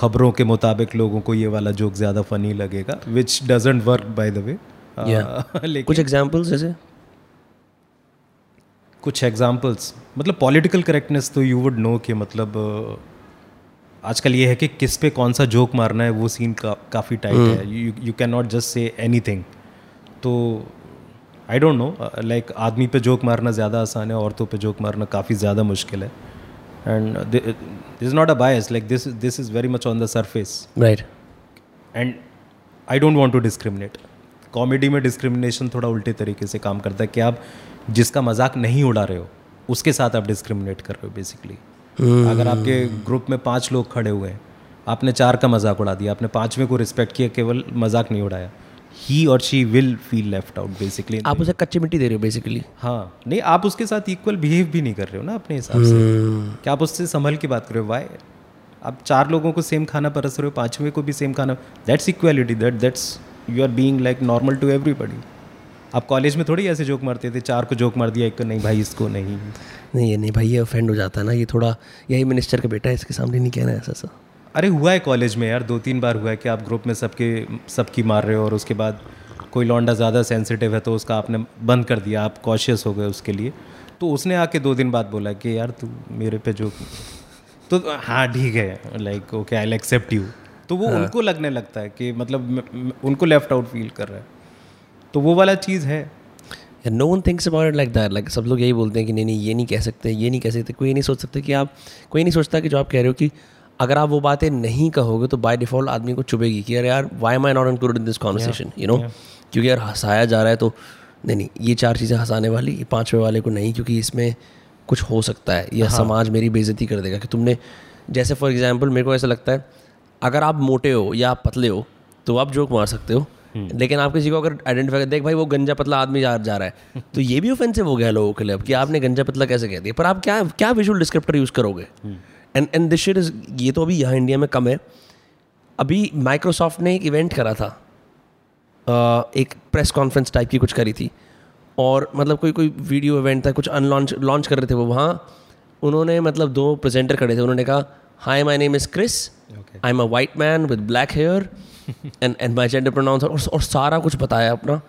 खबरों के मुताबिक लोगों को ये वाला जोक ज़्यादा फनी लगेगा which doesn't work by the way. कुछ एग्जाम्पल्स जैसे कुछ एग्जाम्पल्स मतलब पॉलिटिकल करेक्टनेस तो यू वुड नो कि मतलब आजकल ये है कि किस पे कौन सा जोक मारना है वो सीन का, काफ़ी टाइट hmm. है. You can not just say anything. तो आई डोंट नो लाइक आदमी पे जोक मारना ज़्यादा आसान है, औरतों पे जोक मारना काफ़ी ज़्यादा मुश्किल है. And this is not a bias like this this is very much on the surface right. And I don't want to discriminate. Comedy में डिस्क्रिमिनेशन थोड़ा उल्टे तरीके से काम करता है कि आप जिसका मजाक नहीं उड़ा रहे हो उसके साथ आप डिस्क्रिमिनेट कर रहे हो बेसिकली. hmm. अगर आपके ग्रुप में पांच लोग खड़े हुए हैं, आपने चार का मजाक उड़ा दिया, आपने पांचवें को रिस्पेक्ट किया, केवल मजाक नहीं उड़ाया, ही और she will feel left out basically. आप उसे कच्ची मिट्टी दे रहे हो बेसिकली. हाँ नहीं, आप उसके साथ इक्वल बिहेव भी नहीं कर रहे हो ना अपने हिसाब से. hmm. क्या आप उससे संभल की बात कर रहे हो? वाई आप चार लोगों को सेम खाना परस रहे हो, पाँचवें को भी सेम खाना. That's equality. That that's you are being like normal to everybody. आप कॉलेज में थोड़ी ऐसे जोक मारते थे, चार को जोक मार दिया, एक को नहीं भाई इसको नहीं नहीं ये नहीं भाई ये ऑफेंड हो जाता है ना, ये थोड़ा यही मिनिस्टर का बेटा है इसके सामने नहीं कहना ऐसा सा. अरे हुआ है कॉलेज में यार, दो तीन बार हुआ है कि आप ग्रुप में सबके सबकी मार रहे हो और उसके बाद कोई लौंडा ज़्यादा सेंसिटिव है तो उसका आपने बंद कर दिया, आप कॉशियस हो गए उसके लिए, तो उसने आके दो दिन बाद बोला कि यार तू मेरे पे जोक. तो हाँ ठीक है like okay I will accept you. तो वो उनको लगने लगता है कि मतलब उनको लेफ्ट आउट फील कर रहा है. तो वो वाला चीज़ है. No one thinks about it like that. Like सब लोग यही बोलते हैं कि नहीं नहीं ये नहीं कह सकते, ये नहीं कह सकते. कोई नहीं सोच सकते कि आप कोई नहीं सोचता कि जो आप कह रहे हो कि अगर आप वो बातें नहीं कहोगे तो बाय डिफ़ॉल्ट आदमी को चुभेगी कि अरे यार why am I not included in this conversation you know. क्योंकि यार हंसाया जा रहा है तो नहीं नहीं ये चार चीज़ें हंसाने वाली, ये पाँचवें वाले को नहीं क्योंकि इसमें कुछ हो सकता है या समाज मेरी बेइज्जती कर देगा कि तुमने. जैसे फॉर एग्जाम्पल मेरे को ऐसा लगता है अगर आप मोटे हो या आप पतले हो तो आप जोक मार सकते हो, लेकिन आप किसी को अगर आइडेंटिफाई देख भाई वो गंजा पतला आदमी जा जा रहा है तो ये भी ऑफेंसिव हो गया लोगों के लिए अब कि आपने गंजा पतला कैसे कह दिया. पर आप क्या क्या विजुअल डिस्क्रिप्टर यूज़ करोगे? And and this shit is ये तो अभी यहाँ इंडिया में कम है. अभी माइक्रोसॉफ्ट ने एक इवेंट करा था, uh, एक प्रेस कॉन्फ्रेंस टाइप की कुछ करी थी और मतलब कोई कोई वीडियो इवेंट था, कुछ अनलॉन्च लॉन्च कर रहे थे वो वहाँ. उन्होंने मतलब दो प्रेजेंटर खड़े थे, उन्होंने कहा hi my name is Chris, I am a white man with black hair and and my gender pronouns और सारा कुछ बताया अपना.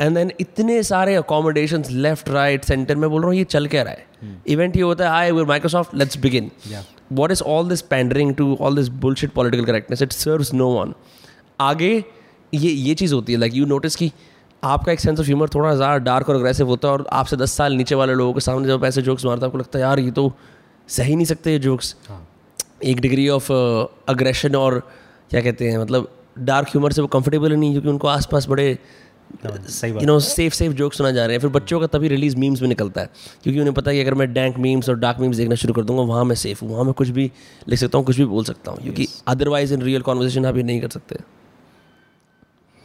एंड देन इतने सारे अकोमोडेशंस लेफ्ट राइट सेंटर में. बोल रहा हूँ ये चल क्या रहा है इवेंट? ये होता है hi we are Microsoft let's begin. What is all this pandering to all this bullshit political correctness? It serves no one. आगे ये ये चीज़ होती है लाइक यू नोटिस कि आपका एक सेंस ऑफ ह्यूमर थोड़ा ज़्यादा डार्क और अग्रेसिव होता है और आपसे दस साल नीचे वाले लोगों के सामने जब ऐसे जोक्स मारता है आपको लगता है यार ये तो सही नहीं सकते ये जोक्स. एक डिग्री ऑफ अग्रेशन और क्या कहते हैं मतलब डार्क ह्यूमर से वो कंफर्टेबल नहीं, क्योंकि उनको आसपास बड़े you know safe safe jokes सुना जा रहे हैं. फिर बच्चों का तभी रिलीज मीम्स में निकलता है, क्योंकि उन्हें पता है कि अगर मैं डैंक मीम्स और डार्क मीम्स देखना शुरू कर दूंगा वहाँ मैं सेफ हूँ, वहाँ मैं कुछ भी लिख सकता हूँ, कुछ भी बोल सकता हूँ, क्योंकि अदरवाइज इन रियल कॉन्वर्सेशन आप ये नहीं कर सकते.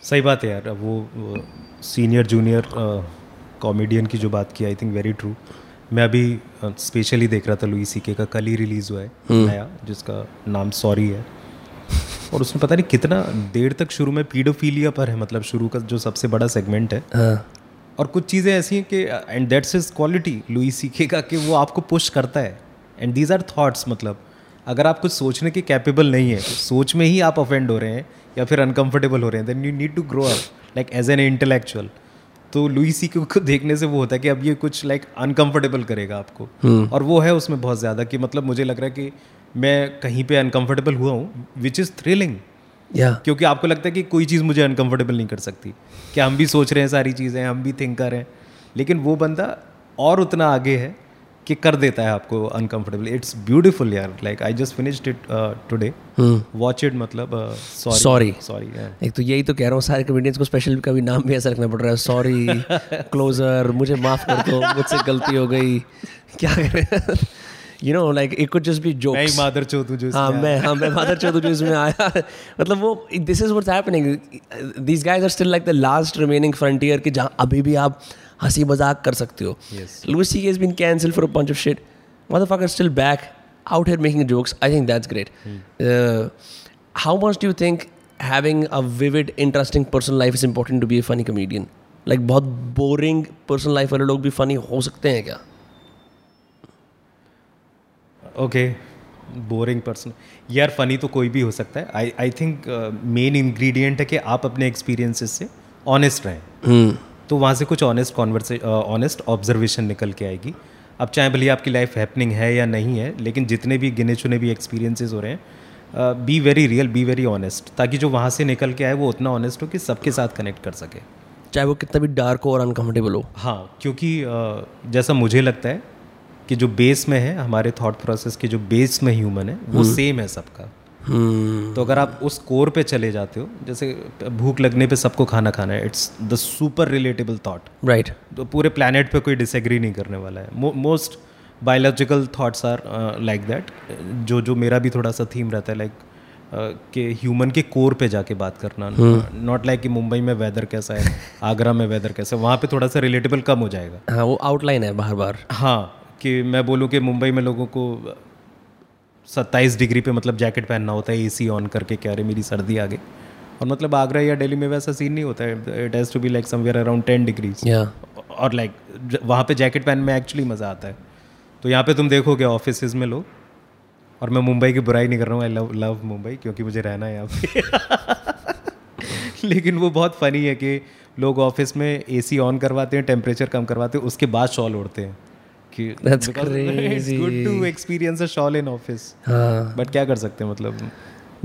सही बात है यार. वो सीनियर जूनियर कॉमेडियन की जो बात की आई थिंक वेरी ट्रू. मैं अभी स्पेशली देख रहा था लुई सी के का, कल ही रिलीज़ हुआ है नया, जिसका नाम सॉरी है, और उसमें पता नहीं कितना देर तक शुरू में पीडोफीलिया पर है, मतलब शुरू का जो सबसे बड़ा सेगमेंट है. हाँ. और कुछ चीज़ें ऐसी हैं कि and that's his quality Louis C K का, कि वो आपको पुश करता है. एंड दीज आर थॉट्स, मतलब अगर आप कुछ सोचने के कैपेबल नहीं है, तो सोच में ही आप ऑफेंड हो रहे हैं या फिर अनकम्फर्टेबल हो रहे हैं, then you need to grow up like as an intellectual. तो लुई सी के को देखने से वो होता है कि अब ये कुछ लाइक अनकम्फर्टेबल करेगा आपको. hmm. और वो है उसमें बहुत ज़्यादा, कि मतलब मुझे लग रहा है कि मैं कहीं पे अनकम्फर्टेबल हुआ हूँ, विच इज़ थ्रिलिंग. या क्योंकि आपको लगता है कि कोई चीज़ मुझे अनकम्फर्टेबल नहीं कर सकती, कि हम भी सोच रहे हैं सारी चीज़ें, हम भी थिंक कर रहे हैं, लेकिन वो बंदा और उतना आगे है कि कर देता है आपको अनकम्फर्टेबल. इट्स ब्यूटीफुल यार. Like I just finished it today, watch it. मतलब सॉरी सॉरी एक तो यही तो कह रहा हूँ, सारे कॉमेडियंस को स्पेशल कभी नाम भी ऐसा रखना पड़ रहा है, सॉरी, क्लोजर, मुझे माफ़ कर दो, मुझसे गलती हो गई, क्या करें. You know, like it could just be jokes. मैं मादर चौधू जो हाँ मैं हाँ मैं मादर चौधू जो इसमें आया, मतलब वो this is what's happening. These guys are still like the last remaining frontier कि जहाँ अभी भी आप हंसी मजाक कर सकते हो. Louis C K has been cancelled for a bunch of shit. Motherfucker's still back out here making jokes. I think that's great. Uh, how much do you think having a vivid, interesting personal life is important to be a funny comedian? Like बहुत boring personal life वाले लोग भी funny हो सकते हैं क्या? Okay, boring person यार, funny तो कोई भी हो सकता है. I I think main ingredient है कि आप अपने एक्सपीरियंसेस से ऑनेस्ट रहें. hmm. तो वहाँ से कुछ ऑनेस्ट कॉन्वर्से ऑनेस्ट ऑब्जर्वेशन निकल के आएगी. अब चाहे भले आपकी लाइफ हैपनिंग है या नहीं है, लेकिन जितने भी गिने चुने भी एक्सपीरियंसेस हो रहे हैं, be very real, be very honest, ताकि जो वहाँ से निकल के आए वो उतना ऑनेस्ट हो कि सबके साथ कनेक्ट कर सके, चाहे वो कितना भी डार्क हो और अनकम्फर्टेबल हो. हाँ, क्योंकि uh, जैसा मुझे लगता है कि जो बेस में है हमारे थॉट प्रोसेस के, जो बेस में ह्यूमन है वो सेम है सबका. तो अगर आप उस कोर पे चले जाते हो, जैसे भूख लगने पे सबको खाना खाना है, it's the super relatable thought, right? तो पूरे प्लेनेट पे कोई डिसएग्री नहीं करने वाला है. Most biological thoughts are like that. जो जो मेरा भी थोड़ा सा थीम रहता है, लाइक के ह्यूमन के कोर पे जाके बात करना, नॉट लाइक कि मुंबई में वेदर कैसा है, आगरा में वेदर कैसा है, वहाँ पे थोड़ा सा रिलेटेबल कम हो जाएगा. हाँ, वो आउटलाइन है बार बार. हाँ, कि मैं बोलूँ कि मुंबई में लोगों को सत्ताईस डिग्री पे मतलब जैकेट पहनना होता है, एसी ऑन करके, क्या रे मेरी सर्दी आ गई. और मतलब आगरा या दिल्ली में वैसा सीन नहीं होता है. It has to be like somewhere around ten degrees. और लाइक वहाँ पे जैकेट पहन में एक्चुअली मज़ा आता है. तो यहाँ पे तुम देखोगे ऑफिसेज में लोग, और मैं मुंबई की बुराई नहीं कर रहा हूँ, आई लव लव मुंबई, क्योंकि मुझे रहना है यहाँ पे. लेकिन वो बहुत फ़नी है कि लोग ऑफिस में एसी ऑन करवाते हैं, टेम्परेचर कम करवाते हैं, उसके बाद शॉल ओढ़ते हैं. That's crazy. It's good to experience a shawl in office. हाँ. But क्या कर सकते हैं, मतलब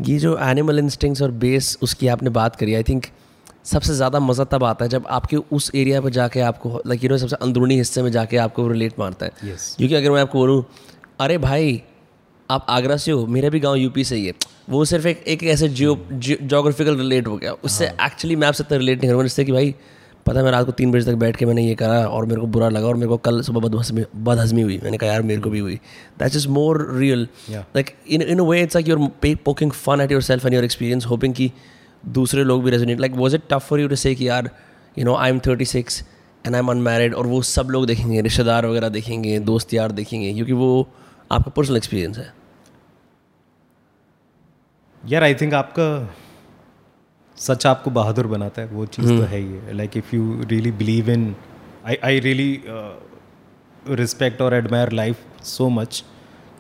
ये जो एनिमल इंस्टिंक्ट्स और बेस उसकी आपने बात करी, आई थिंक सबसे ज़्यादा मज़ा तब आता है जब आपके उस एरिया पर जाके आपको लाइक यू नो सबसे अंदरूनी हिस्से में जाके आपको रिलेट मारता है. yes. क्योंकि अगर मैं आपको बोलूँ अरे भाई आप आगरा से हो, मेरा भी गांव यूपी से ही है, वो सिर्फ एक एक ऐसे जियो जोग्राफिकल रिलेट हो गया उससे. एक्चुअली मैं आपसे इतना रिलेट नहीं करूँगा जिससे कि भाई पता है मैं रात को तीन बजे तक बैठ के मैंने ये करा और मेरे को बुरा लगा और मेरे को कल सुबह बदहजमी बदहजमी हुई, मैंने कहा यार मेरे को भी हुई. That's is more real, like in in a way it's like you're poking fun at yourself and your experience, hoping कि दूसरे लोग भी resonate. Like was it tough for you to say कि यार you know I am thirty six and I am unmarried, और वो सब लोग देखेंगे, रिश्तेदार वगैरह देखेंगे, दोस्त यार देखेंगे, क्योंकि वो आपका पर्सनल एक्सपीरियंस है यार. आई थिंक आपका सच आपको बहादुर बनाता है, वो चीज़ hmm. तो है ही. Like if you really believe in, I I really respect और एडमायर लाइफ सो मच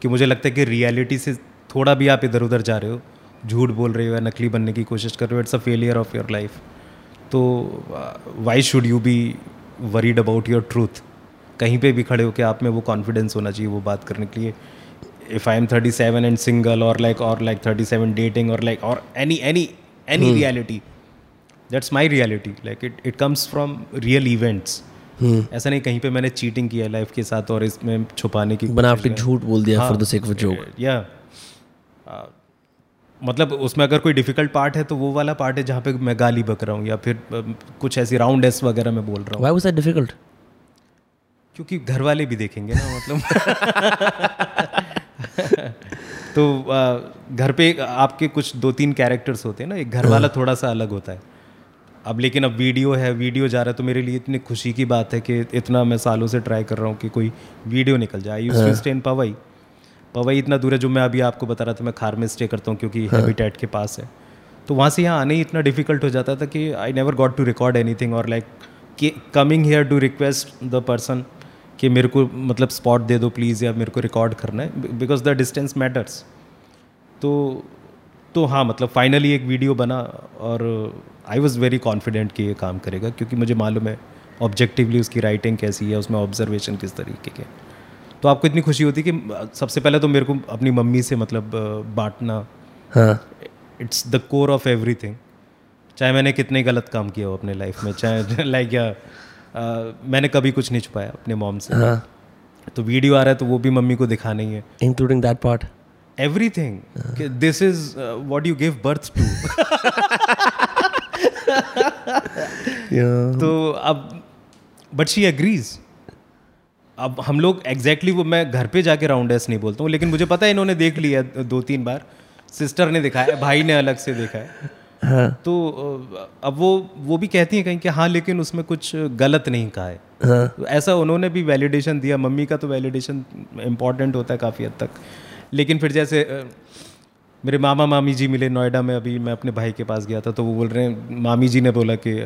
कि मुझे लगता है कि रियलिटी से थोड़ा भी आप इधर उधर जा रहे हो, झूठ बोल रहे हो या नकली बनने की कोशिश कर रहे हो, it's a failure of your life. तो why should you be worried about your truth? कहीं पे भी खड़े हो के आप में वो कॉन्फिडेंस होना चाहिए वो बात करने के लिए. If I am thirty seven and single और लाइक और लाइक थर्टी सेवन डेटिंग और लाइक और any any any hmm. reality, that's my reality, like it it comes from real events. ऐसा नहीं कहीं पे मैंने cheating किया लाइफ के साथ और इसमें छुपाने की बनावटी झूठ बोल दिया for the sake of a joke. yeah uh, मतलब उसमें अगर कोई डिफिकल्ट पार्ट है तो वो वाला पार्ट है जहाँ पे मैं गाली बक रहा हूँ या फिर कुछ ऐसी राउंड एस वगैरह मैं बोल रहा हूँ. Why was that difficult? क्योंकि घर वाले भी देखेंगे ना मतलब तो uh, घर पे आपके कुछ दो तीन कैरेक्टर्स होते हैं ना, एक घर वाला थोड़ा सा अलग होता है. अब लेकिन अब वीडियो है, वीडियो जा रहा है तो मेरे लिए इतनी खुशी की बात है कि इतना मैं सालों से ट्राई कर रहा हूँ कि कोई वीडियो निकल जाए. I used to stay in Powai. Powai इतना दूर है, जो मैं अभी आपको बता रहा था मैं खार में स्टे करता हूँ क्योंकि हैबिटेट के पास है, तो वहाँ से यहाँ आने ही इतना डिफिकल्ट हो जाता था कि I never got to record anything और like coming here to request the person कि मेरे को मतलब स्पॉट दे दो प्लीज़ या मेरे को रिकॉर्ड करना है, बिकॉज द डिस्टेंस मैटर्स. तो तो हाँ मतलब फाइनली एक वीडियो बना और आई वॉज़ वेरी कॉन्फिडेंट कि ये काम करेगा क्योंकि मुझे मालूम है ऑब्जेक्टिवली उसकी राइटिंग कैसी है, उसमें ऑब्जर्वेशन किस तरीके के. तो आपको इतनी खुशी होती कि सबसे पहले तो मेरे को अपनी मम्मी से मतलब बांटना, it's the core of everything. चाहे मैंने कितने गलत काम किया हो अपने लाइफ में, चाहे लाइक या मैंने कभी कुछ नहीं छुपाया अपने मॉम से. हाँ. तो वीडियो आ रहा है तो वो भी मम्मी को दिखाना ही है, including that part, everything. This is what you give birth to. तो अब बट शी एग्रीज. अब हम लोग एग्जैक्टली exactly वो मैं घर पे जाके राउंड एस नहीं बोलता हूँ, लेकिन मुझे पता है इन्होंने देख लिया दो तीन बार, सिस्टर ने दिखाया, भाई ने अलग से देखा है. हाँ. तो अब वो वो भी कहती हैं कहीं कि हाँ लेकिन उसमें कुछ गलत नहीं कहा है. हाँ. तो ऐसा उन्होंने भी वैलिडेशन दिया. मम्मी का तो वैलिडेशन इम्पॉर्टेंट होता है काफ़ी हद तक, लेकिन फिर जैसे मेरे मामा मामी जी मिले नोएडा में, अभी मैं अपने भाई के पास गया था तो वो बोल रहे हैं, मामी जी ने बोला कि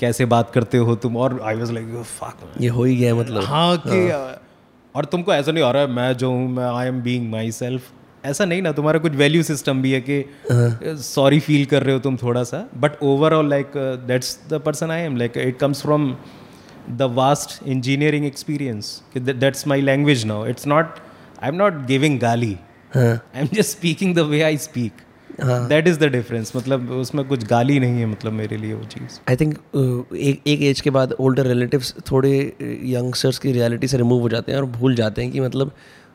कैसे बात करते हो तुम, और आई वाज लाइक फक, ये हो ही गया मतलब. हाँ कि हाँ. और तुमको ऐसा नहीं हो रहा है मैं जो हूँ, मैं I am being myself, ऐसा नहीं ना, तुम्हारा कुछ वैल्यू सिस्टम भी है कि सॉरी हाँ. फील कर रहे हो तुम थोड़ा सा, but overall like that's the person I am, like it comes from the vast engineering experience, that's my language now. It's not, I am not giving गाली, I am just speaking the way I speak. That is the difference. मतलब उसमें कुछ गाली नहीं है मतलब मेरे लिए वो चीज़. आई थिंक एक एज के बाद ओल्डर रिलेटिव्स थोड़े यंगस्टर्स की रियलिटी से रिमूव हो जाते हैं और भूल जाते हैं कि मतलब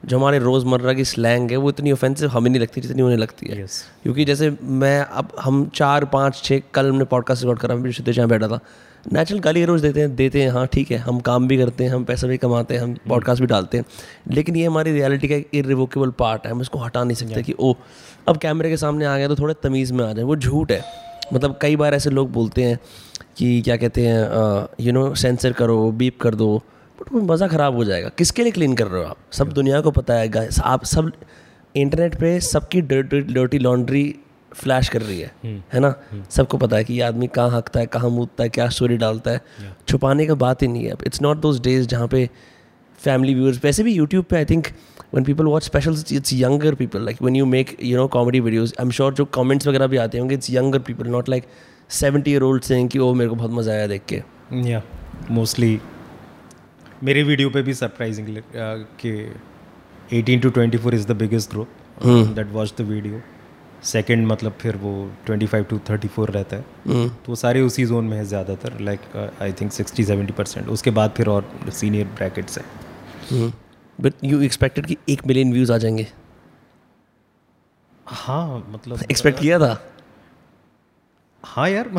जो हमारे रोज़मर्रा की स्लैंग है वो इतनी ऑफेंसिव हमें नहीं लगती जितनी उन्हें लगती है. yes. क्योंकि जैसे मैं अब हम चार पाँच छः कल हमने पॉडकास्ट रिकॉर्ड करा, मैं सिद्धेश यहाँ बैठा था, नेचुरल गाली रोज़ देते हैं देते हैं हाँ ठीक है, हम काम भी करते हैं, हम पैसा भी कमाते हैं, हम पॉडकास्ट भी डालते हैं, लेकिन ये हमारी रियलिटी का एक इरिवोकेबल पार्ट है, हम इसको हटा नहीं सकते. yeah. कि ओ अब कैमरे के सामने आ गए तो थोड़े तमीज़ में आ जाए. वो झूठ है. मतलब कई बार ऐसे लोग बोलते हैं कि क्या कहते हैं, यू नो सेंसर करो, बीप कर दो, बट वो मज़ा ख़राब हो जाएगा. किसके लिए क्लीन कर रहे हो आप? सब दुनिया को पता है गाइस, आप सब इंटरनेट पे सबकी डर्टी डर्टी लॉन्ड्री फ्लैश कर रही है, है ना? सबको पता है कि ये आदमी कहाँ हकता है, कहाँ मुदता है, क्या स्टोरी डालता है. छुपाने का बात ही नहीं है. इट्स नॉट दोज डेज जहाँ पे फैमिली व्यूअर्स, वैसे भी यूट्यूब पे I think when people watch specials it's younger people, like when you make you know comedy videos, I am sure जो कमेंट्स वगैरह भी आते होंगे it's younger people, not like seventy year old saying कि ओ मेरे को बहुत मज़ा आया देख के. या मोस्टली मेरे वीडियो पे भी सरप्राइजिंगली कि eighteen to twenty four is the biggest group that watch the video. Second मतलब फिर वो twenty five to thirty four रहता है. mm. तो सारे उसी जोन में है ज़्यादातर, like I think sixty seventy percent. उसके बाद फिर और सीनियर ब्रैकेट्स है. बट यू एक्सपेक्टेड कि एक मिलियन व्यूज़ आ जाएंगे? हाँ मतलब एक्सपेक्ट किया था. हाँ यार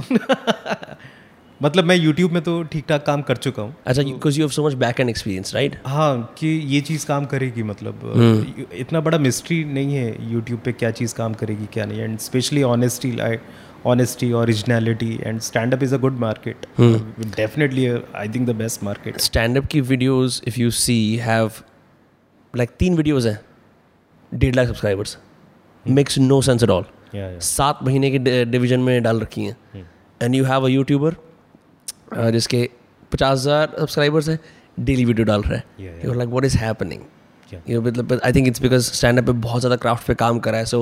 मतलब मैं YouTube में तो ठीक ठाक काम कर चुका हूँ. अच्छा, because you have so much back end experience, right? हाँ, कि ये चीज़ काम करेगी मतलब hmm. इतना बड़ा मिस्ट्री नहीं है YouTube पे क्या चीज़ काम करेगी क्या नहीं. And specially honesty honesty originality and stand up is a good market, definitely I think the best market. Stand up की videos if you see have like तीन वीडियोज़ हैं, डेढ़ lakh subscribers, makes no sense at all. सात महीने के division में डाल रखी हैं. And you have a YouTuber Uh, जिसके पचास हज़ार सब्सक्राइबर्स हैं, डेली वीडियो डाल रहा है. You are like what is happening? You मतलब I think it's because stand up पे बहुत ज़्यादा क्राफ्ट पे काम करा है. So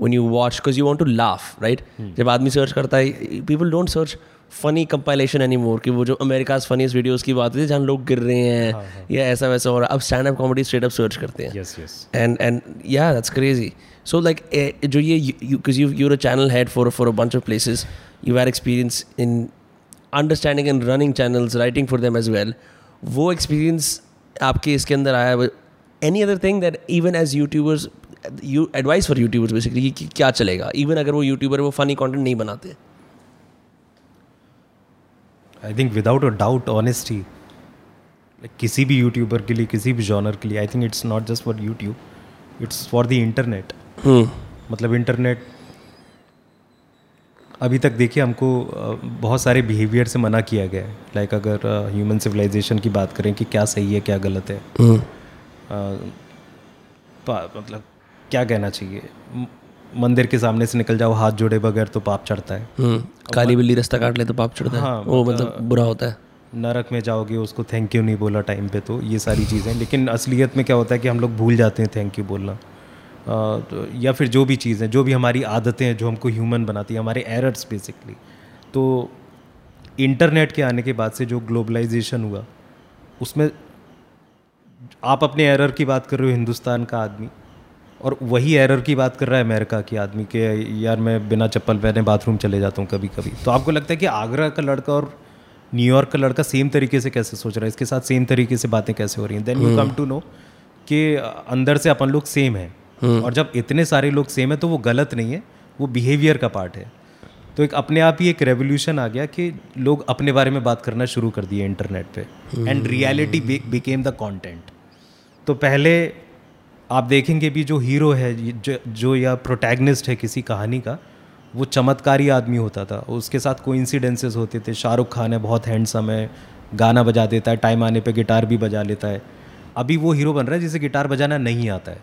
when you watch because you want to laugh, right? जब आदमी सर्च करता है, people don't search funny compilation any more, कि वो जो अमेरिकाज़ फनीस्ट वीडियोज़ की बात है जहाँ लोग गिर रहे हैं हाँ, हाँ. या ऐसा वैसा हो रहा है. अब stand up comedy straight up search करते हैं. And and yeah that's crazy. So like जो ये because you you're a channel head for for a bunch of places, you have experience in understanding and running channels, writing for them as well. वो experience आपके इसके अंदर आया. Any other thing that even as YouTubers you advice for YouTubers basically कि क्या चलेगा even अगर वो यूट्यूबर वो फनी कंटेंट नहीं बनाते? I think without a doubt honesty, like किसी भी यूट्यूबर के लिए, किसी भी जॉनर के लिए, I think it's not just for YouTube, it's for the internet. मतलब इंटरनेट अभी तक देखिए हमको बहुत सारे बिहेवियर से मना किया गया है. लाइक अगर ह्यूमन सिविलाइजेशन की बात करें कि क्या सही है क्या गलत है, मतलब क्या कहना चाहिए, मंदिर के सामने से निकल जाओ हाथ जोड़े बगैर तो पाप चढ़ता है, काली बिल्ली रास्ता काट ले तो पाप चढ़ता है, वो मतलब बुरा होता है, नरक में जाओगे उसको थैंक यू नहीं बोला टाइम पे, तो ये सारी चीज़ें. लेकिन असलियत में क्या होता है कि हम लोग भूल जाते हैं थैंक यू बोलना, या फिर जो भी चीज़ें, जो भी हमारी आदतें हैं जो हमको ह्यूमन बनाती है, हमारे एरर्स बेसिकली. तो इंटरनेट के आने के बाद से जो ग्लोबलाइजेशन हुआ उसमें आप अपने एरर की बात कर रहे हो हिंदुस्तान का आदमी, और वही एरर की बात कर रहा है अमेरिका की आदमी के यार मैं बिना चप्पल पहने बाथरूम चले जाता हूँ कभी कभी. तो आपको लगता है कि आगरा का लड़का और न्यूयॉर्क का लड़का सेम तरीके से कैसे सोच रहा है, इसके साथ सेम तरीके से बातें कैसे हो रही हैं. Then you come to know कि अंदर से अपन लोग सेम हैं, और जब इतने सारे लोग सेम है तो वो गलत नहीं है, वो बिहेवियर का पार्ट है. तो एक अपने आप ही एक रेवोल्यूशन आ गया कि लोग अपने बारे में बात करना शुरू कर दिए इंटरनेट पे, and reality became the content. तो पहले आप देखेंगे भी जो हीरो है जो, जो या प्रोटैगनिस्ट है किसी कहानी का, वो चमत्कारी आदमी होता था, उसके साथ कोइंसिडेंसेस होते थे. शाहरुख खान है, बहुत हैंडसम है, गाना बजा देता है, टाइम आने पर गिटार भी बजा लेता है. अभी वो हीरो बन रहा है जिसे गिटार बजाना नहीं आता है,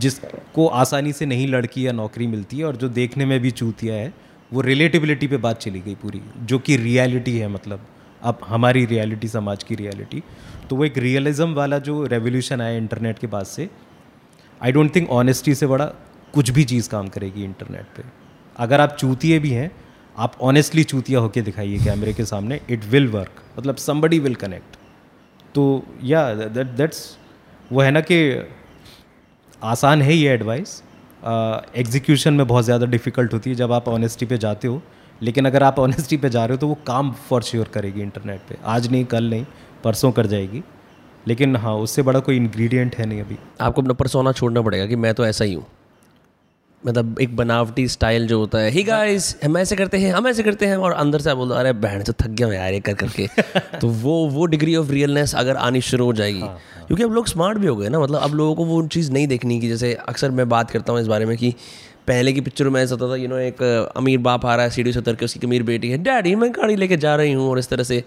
जिसको आसानी से नहीं लड़की या नौकरी मिलती है, और जो देखने में भी चूतिया है. वो रिलेटेबिलिटी पे बात चली गई पूरी, जो कि रियलिटी है, मतलब अब हमारी रियलिटी, समाज की रियलिटी. तो वो एक रियलिज्म वाला जो रेवोल्यूशन आया इंटरनेट के बाद से, आई डोंट थिंक ऑनेस्टी से बड़ा कुछ भी चीज़ काम करेगी इंटरनेट पे. अगर आप चूतिए भी हैं, आप ऑनेस्टली चूतिया होकर दिखाइए कैमरे के सामने, इट विल वर्क, मतलब समबडी विल कनेक्ट. तो या दैट दैट्स वो है ना कि आसान है ये एडवाइस, एग्जीक्यूशन में बहुत ज़्यादा डिफ़िकल्ट होती है जब आप ऑनेस्टी पे जाते हो. लेकिन अगर आप ऑनेस्टी पे जा रहे हो तो वो काम फॉर श्योर करेगी इंटरनेट पे, आज नहीं कल नहीं परसों कर जाएगी. लेकिन हाँ, उससे बड़ा कोई इंग्रेडिएंट है नहीं. अभी आपको अपना परसोना छोड़ना पड़ेगा कि मैं तो ऐसा ही हूँ, मतलब एक बनावटी स्टाइल जो होता है, हे गाइस हम ऐसे करते हैं हम ऐसे करते हैं और अंदर से आप बोल दो अरे बहन से थक गया यार ये कर करके. तो वो वो डिग्री ऑफ रियलनेस अगर आनी शुरू हो जाएगी, हाँ, हाँ. क्योंकि अब लोग स्मार्ट भी हो गए ना, मतलब अब लोगों को वो चीज़ नहीं देखनी कि जैसे अक्सर मैं बात करता हूँ इस बारे में कि पहले की पिक्चरों में ऐसा होता था, यू नो, एक अमीर बाप आ रहा है सीढ़ी से उतर के, उसकी अमीर बेटी है, डैडी मैं गाड़ी लेके जा रही हूँ, और इस तरह से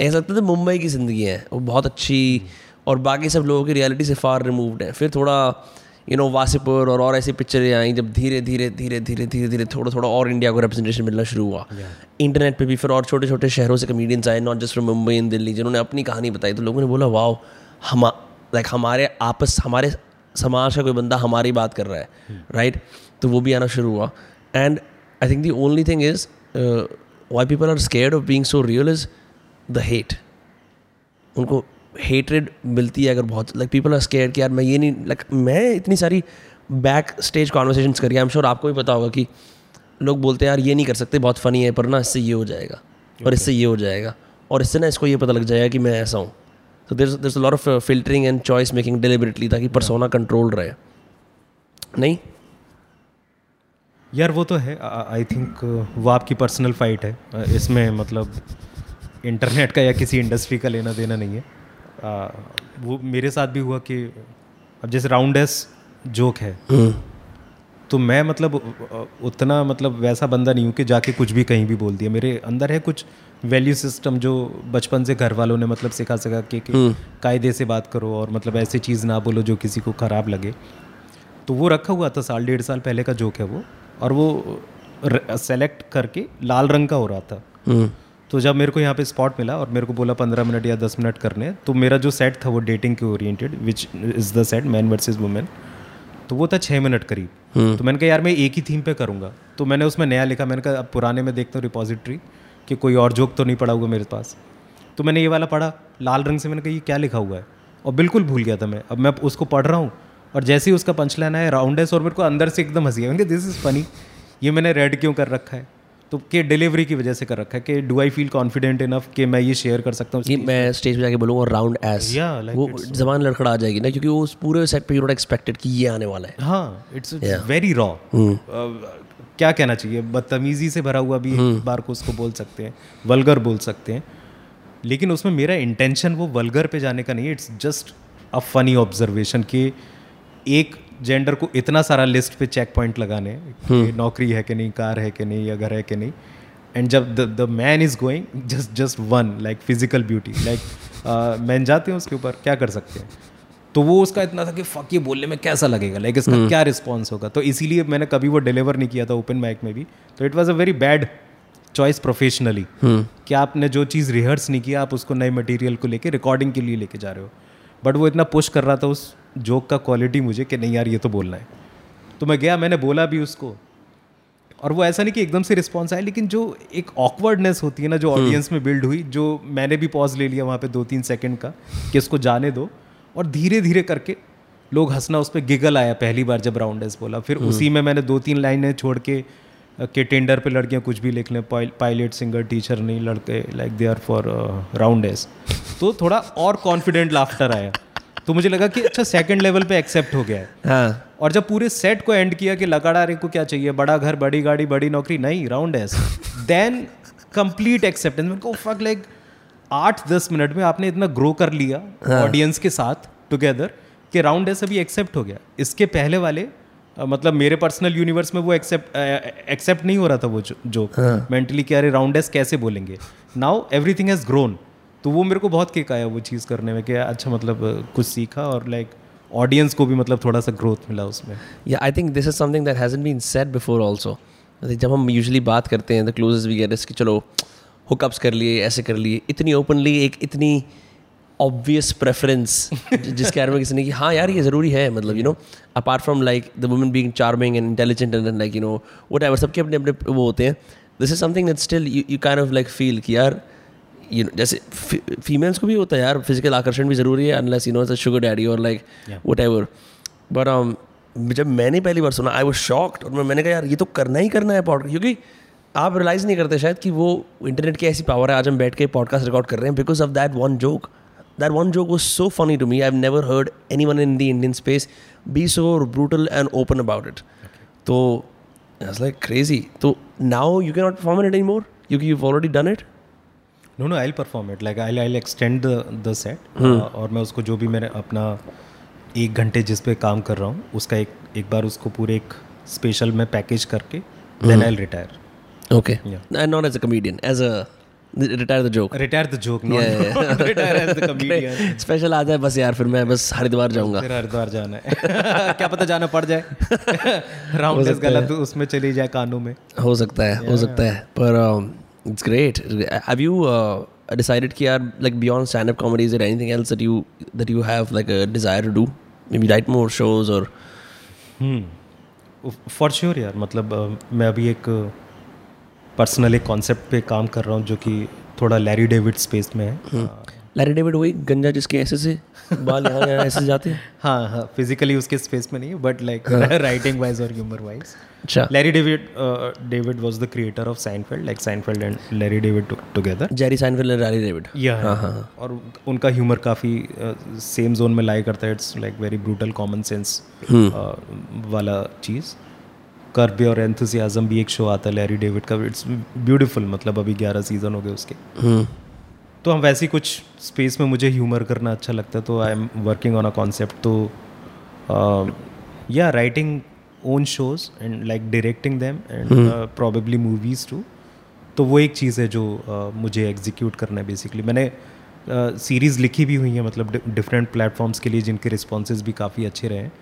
ऐसा लगता था. मुंबई की ज़िंदगी है वो बहुत अच्छी और बाकी सब लोगों की रियलिटी से फार रिमूव्ड है. फिर थोड़ा यू नो वासीपुर और और ऐसी पिक्चरें आई, जब धीरे धीरे धीरे धीरे धीरे धीरे थोड़ा थोड़ा और इंडिया को रिप्रेजेंटेशन मिलना शुरू हुआ इंटरनेट पे भी. फिर और छोटे छोटे शहरों से कमेडियंस आए, not just from Mumbai and Delhi, जिन्होंने अपनी कहानी बताई. तो लोगों ने बोला वाओ, हम लाइक हमारे आपस हमारे समाज का कोई बंदा हमारी बात कर रहा है, राइट right? तो वो भी आना शुरू हुआ. And I think the only thing is why people are scared of being so real is the hate. उनको हेटरेड मिलती है अगर बहुत, लाइक पीपल आर स्केयर्ड कि यार मैं ये नहीं, लाइक मैं इतनी सारी बैक स्टेज कॉन्वर्सेशंस करी, आई एम श्योर आपको भी पता होगा कि लोग बोलते हैं यार ये नहीं कर सकते, बहुत फ़नी है पर ना इससे ये हो जाएगा okay. और इससे ये हो जाएगा और इससे ना इसको ये पता लग जाएगा कि मैं ऐसा हूँ. So there there is a lot of filtering and choice making deliberately, ताकि पर्सोना कंट्रोल रहे. नहीं यार वो तो है, आई थिंक वो आपकी पर्सनल फाइट है, इसमें मतलब इंटरनेट का या किसी इंडस्ट्री का लेना देना नहीं है. आ, वो मेरे साथ भी हुआ कि अब जैसे राउंड एस जोक है तो मैं मतलब उतना मतलब वैसा बंदा नहीं हूँ कि जाके कुछ भी कहीं भी बोल दिया. मेरे अंदर है कुछ वैल्यू सिस्टम जो बचपन से घर वालों ने मतलब सिखा सका कि, कि कायदे से बात करो और मतलब ऐसी चीज़ ना बोलो जो किसी को ख़राब लगे. तो वो रखा हुआ था, साल डेढ़ साल पहले का जोक है वो, और वो सेलेक्ट करके लाल रंग का हो रहा था. तो जब मेरे को यहाँ पे स्पॉट मिला और मेरे को बोला पंद्रह मिनट या दस मिनट करने, तो मेरा जो सेट था वो डेटिंग के oriented, which is the set man versus women, तो वो था छः मिनट करीब. तो मैंने कहा यार मैं एक ही थीम पे करूँगा, तो मैंने उसमें नया लिखा. मैंने कहा अब पुराने में देखता हूँ रिपोजिटरी कि कोई और जोक तो नहीं पड़ा हुआ मेरे पास, तो मैंने ये वाला पढ़ा लाल रंग से. मैंने कहा ये क्या लिखा हुआ है, और बिल्कुल भूल गया था मैं. अब मैं उसको पढ़ रहा हूँ और जैसे ही उसका पंचलाइन आया राउंड है, और मेरे को अंदर से एकदम हंसी है, मैंने कहा दिस इज़ फनी, ये मैंने रेड क्यों कर रखा है. तो के डिलीवरी की वजह से कर रखा है कि do I feel confident enough कि मैं ये शेयर कर सकता हूँ कि मैं स्टेज पे जाके बोलूँगा राउंड एस, वो जबान लड़खड़ा आ जाएगी ना, क्योंकि वो उस पूरे सेट पे यू नॉट एक्सपेक्टेड कि ये आने वाला है. हाँ, इट्स वेरी रॉ. क्या कहना चाहिए, बदतमीजी से भरा हुआ भी एक बार को उसको बोल सकते हैं, वल्गर बोल सकते हैं, लेकिन उसमें मेरा इंटेंशन वो वल्गर पे जाने का नहीं है. It's just a funny observation कि एक जेंडर को इतना सारा लिस्ट पे चेक पॉइंट लगाने, नौकरी है कि नहीं, कार है कि नहीं, या घर है कि नहीं, एंड जब the man is going just just one like physical beauty, like man जाते हैं उसके ऊपर, क्या कर सकते हैं. तो वो उसका इतना था कि फक ये बोलने में कैसा लगेगा, लाइक like, इसका क्या रिस्पॉन्स होगा. तो इसीलिए मैंने कभी वो डिलीवर नहीं किया था ओपन माइक में भी. तो it was a very bad choice professionally कि आपने जो चीज़ रिहर्स नहीं किया, आप उसको नए मटेरियल को लेके रिकॉर्डिंग के लिए लेके जा रहे हो. बट वो इतना पुश कर रहा था उस जोक का क्वालिटी मुझे कि नहीं यार ये तो बोलना है. तो मैं गया, मैंने बोला भी उसको, और वो ऐसा नहीं कि एकदम से रिस्पॉन्स आया, लेकिन जो एक ऑकवर्डनेस होती है ना जो ऑडियंस में बिल्ड हुई, जो मैंने भी पॉज ले लिया वहाँ पे दो तीन सेकेंड का कि इसको जाने दो, और धीरे धीरे करके लोग हंसना, उस पर गिगल आया पहली बार जब राउंड एस बोला. फिर उसी में मैंने दो तीन लाइनें छोड़ के के टेंडर पे लड़कियाँ कुछ भी लिख लें, पायलट, सिंगर, टीचर नहीं, लड़के like they are for round S, तो थोड़ा और कॉन्फिडेंट लाफ्टर आया. तो मुझे लगा कि अच्छा सेकंड लेवल पे एक्सेप्ट हो गया है. हाँ. और जब पूरे सेट को एंड किया कि लगाड़ा रे को क्या चाहिए, बड़ा घर, बड़ी गाड़ी, बड़ी नौकरी, नहीं, round S, then complete acceptance. मेरे को फक लाइक आठ दस मिनट में आपने इतना ग्रो कर लिया ऑडियंस हाँ. के साथ टुगेदर कि राउंड एस अभी एक्सेप्ट हो गया. इसके पहले वाले मतलब मेरे पर्सनल यूनिवर्स में वो एक्सेप्ट एक्सेप्ट नहीं हो रहा था वो जोक मेंटली कि अरे राउंड एस कैसे बोलेंगे. Now everything has grown. तो वो मेरे को बहुत किक आया वो चीज़ करने में कि अच्छा मतलब कुछ सीखा और लाइक ऑडियंस को भी मतलब थोड़ा सा ग्रोथ मिला उसमें. Yeah I think this is something that hasn't been said before also. जब हम यूजली बात करते हैं the closest we get is कि चलो हुकअप्स कर लिए, ऐसे कर लिए, इतनी ओपनली एक इतनी ऑब्वियस प्रेफरेंस जिसके बारे में किसी ने कि हाँ यार ये ज़रूरी है, मतलब you know apart from like the woman being charming and intelligent and like you know whatever, सबके अपने अपने वो होते हैं. This is something that still you kind of like feel कि यार यू नो जैसे फीमेल्स को भी होता है यार, फिजिकल आकर्षण भी ज़रूरी है unless you know it's a sugar daddy और लाइक वट एवर. बट जब मैंने पहली बार सुना आई वाज शॉक्ड, और मैंने कहा यार ये तो करना ही करना है पॉडकास्ट, क्योंकि आप रियलाइज़ नहीं करते शायद कि वो इंटरनेट की ऐसी पावर है. आज हम बैठ के पॉडकास्ट रिकॉर्ड कर रहे हैं because of that one joke. That one joke was so funny to me. I've never heard anyone in the Indian space be so brutal and open about it. So okay. That's like crazy. So now you cannot perform it anymore. You you've already done it. No no, I'll perform it. Like I'll I'll extend the the set. और मैं उसको जो भी मैंने अपना एक घंटे जिस पे काम कर रहा हूँ उसका एक एक बार उसको पूरे एक स्पेशल में पैकेज करके then I'll retire. Okay. Yeah. And not as a comedian, as a retire the joke retire the joke retire special आ जाए बस यार, फिर मैं बस हरिद्वार जाऊंगा, फिर हरिद्वार जाना है क्या पता जाना पड़ जाए राउंड इज गलत उसमें चली जाए कानों में, हो सकता है, हो सकता है. पर it's great. Have you decided कि यार like beyond stand up comedy is there anything else that you that you have like a desire to do, maybe write more shows और? फॉर श्योर यार, मतलब मैं अभी एक personal एक concept पे काम कर रहा हूँ जो कि थोड़ा लैरी डेविड स्पेस में है. लैरी डेविड वही गंजा जिसके ऐसे से बाल यहाँ ऐसे जाते हैं. हाँ हाँ, फिजिकली उसके स्पेस में नहीं है बट लाइक राइटिंग वाइज और ह्यूमर वाइज. अच्छा, Larry David David was the creator of Seinfeld, like Seinfeld and Larry David together, Jerry Seinfeld and Larry David. हाँ हाँ, और उनका ह्यूमर काफ़ी सेम जोन में लाई करता है. It's like very brutal common sense वाला चीज़. कर्बी और एंथुसियाज्म भी एक शो आता है लैरी डेविड का, इट्स ब्यूटीफुल. मतलब अभी ग्यारह सीजन हो गए उसके. hmm. तो हम वैसी कुछ स्पेस में मुझे ह्यूमर करना अच्छा लगता है, तो I am working on a concept. तो yeah writing own shows and like directing them and probably movies too. तो वो एक चीज़ है जो uh, मुझे एग्जीक्यूट करना है बेसिकली. मैंने सीरीज़ uh, लिखी भी हुई है, मतलब डिफरेंट प्लेटफॉर्म्स के लिए जिनके रिस्पॉन्सेज भी काफ़ी अच्छे रहे हैं.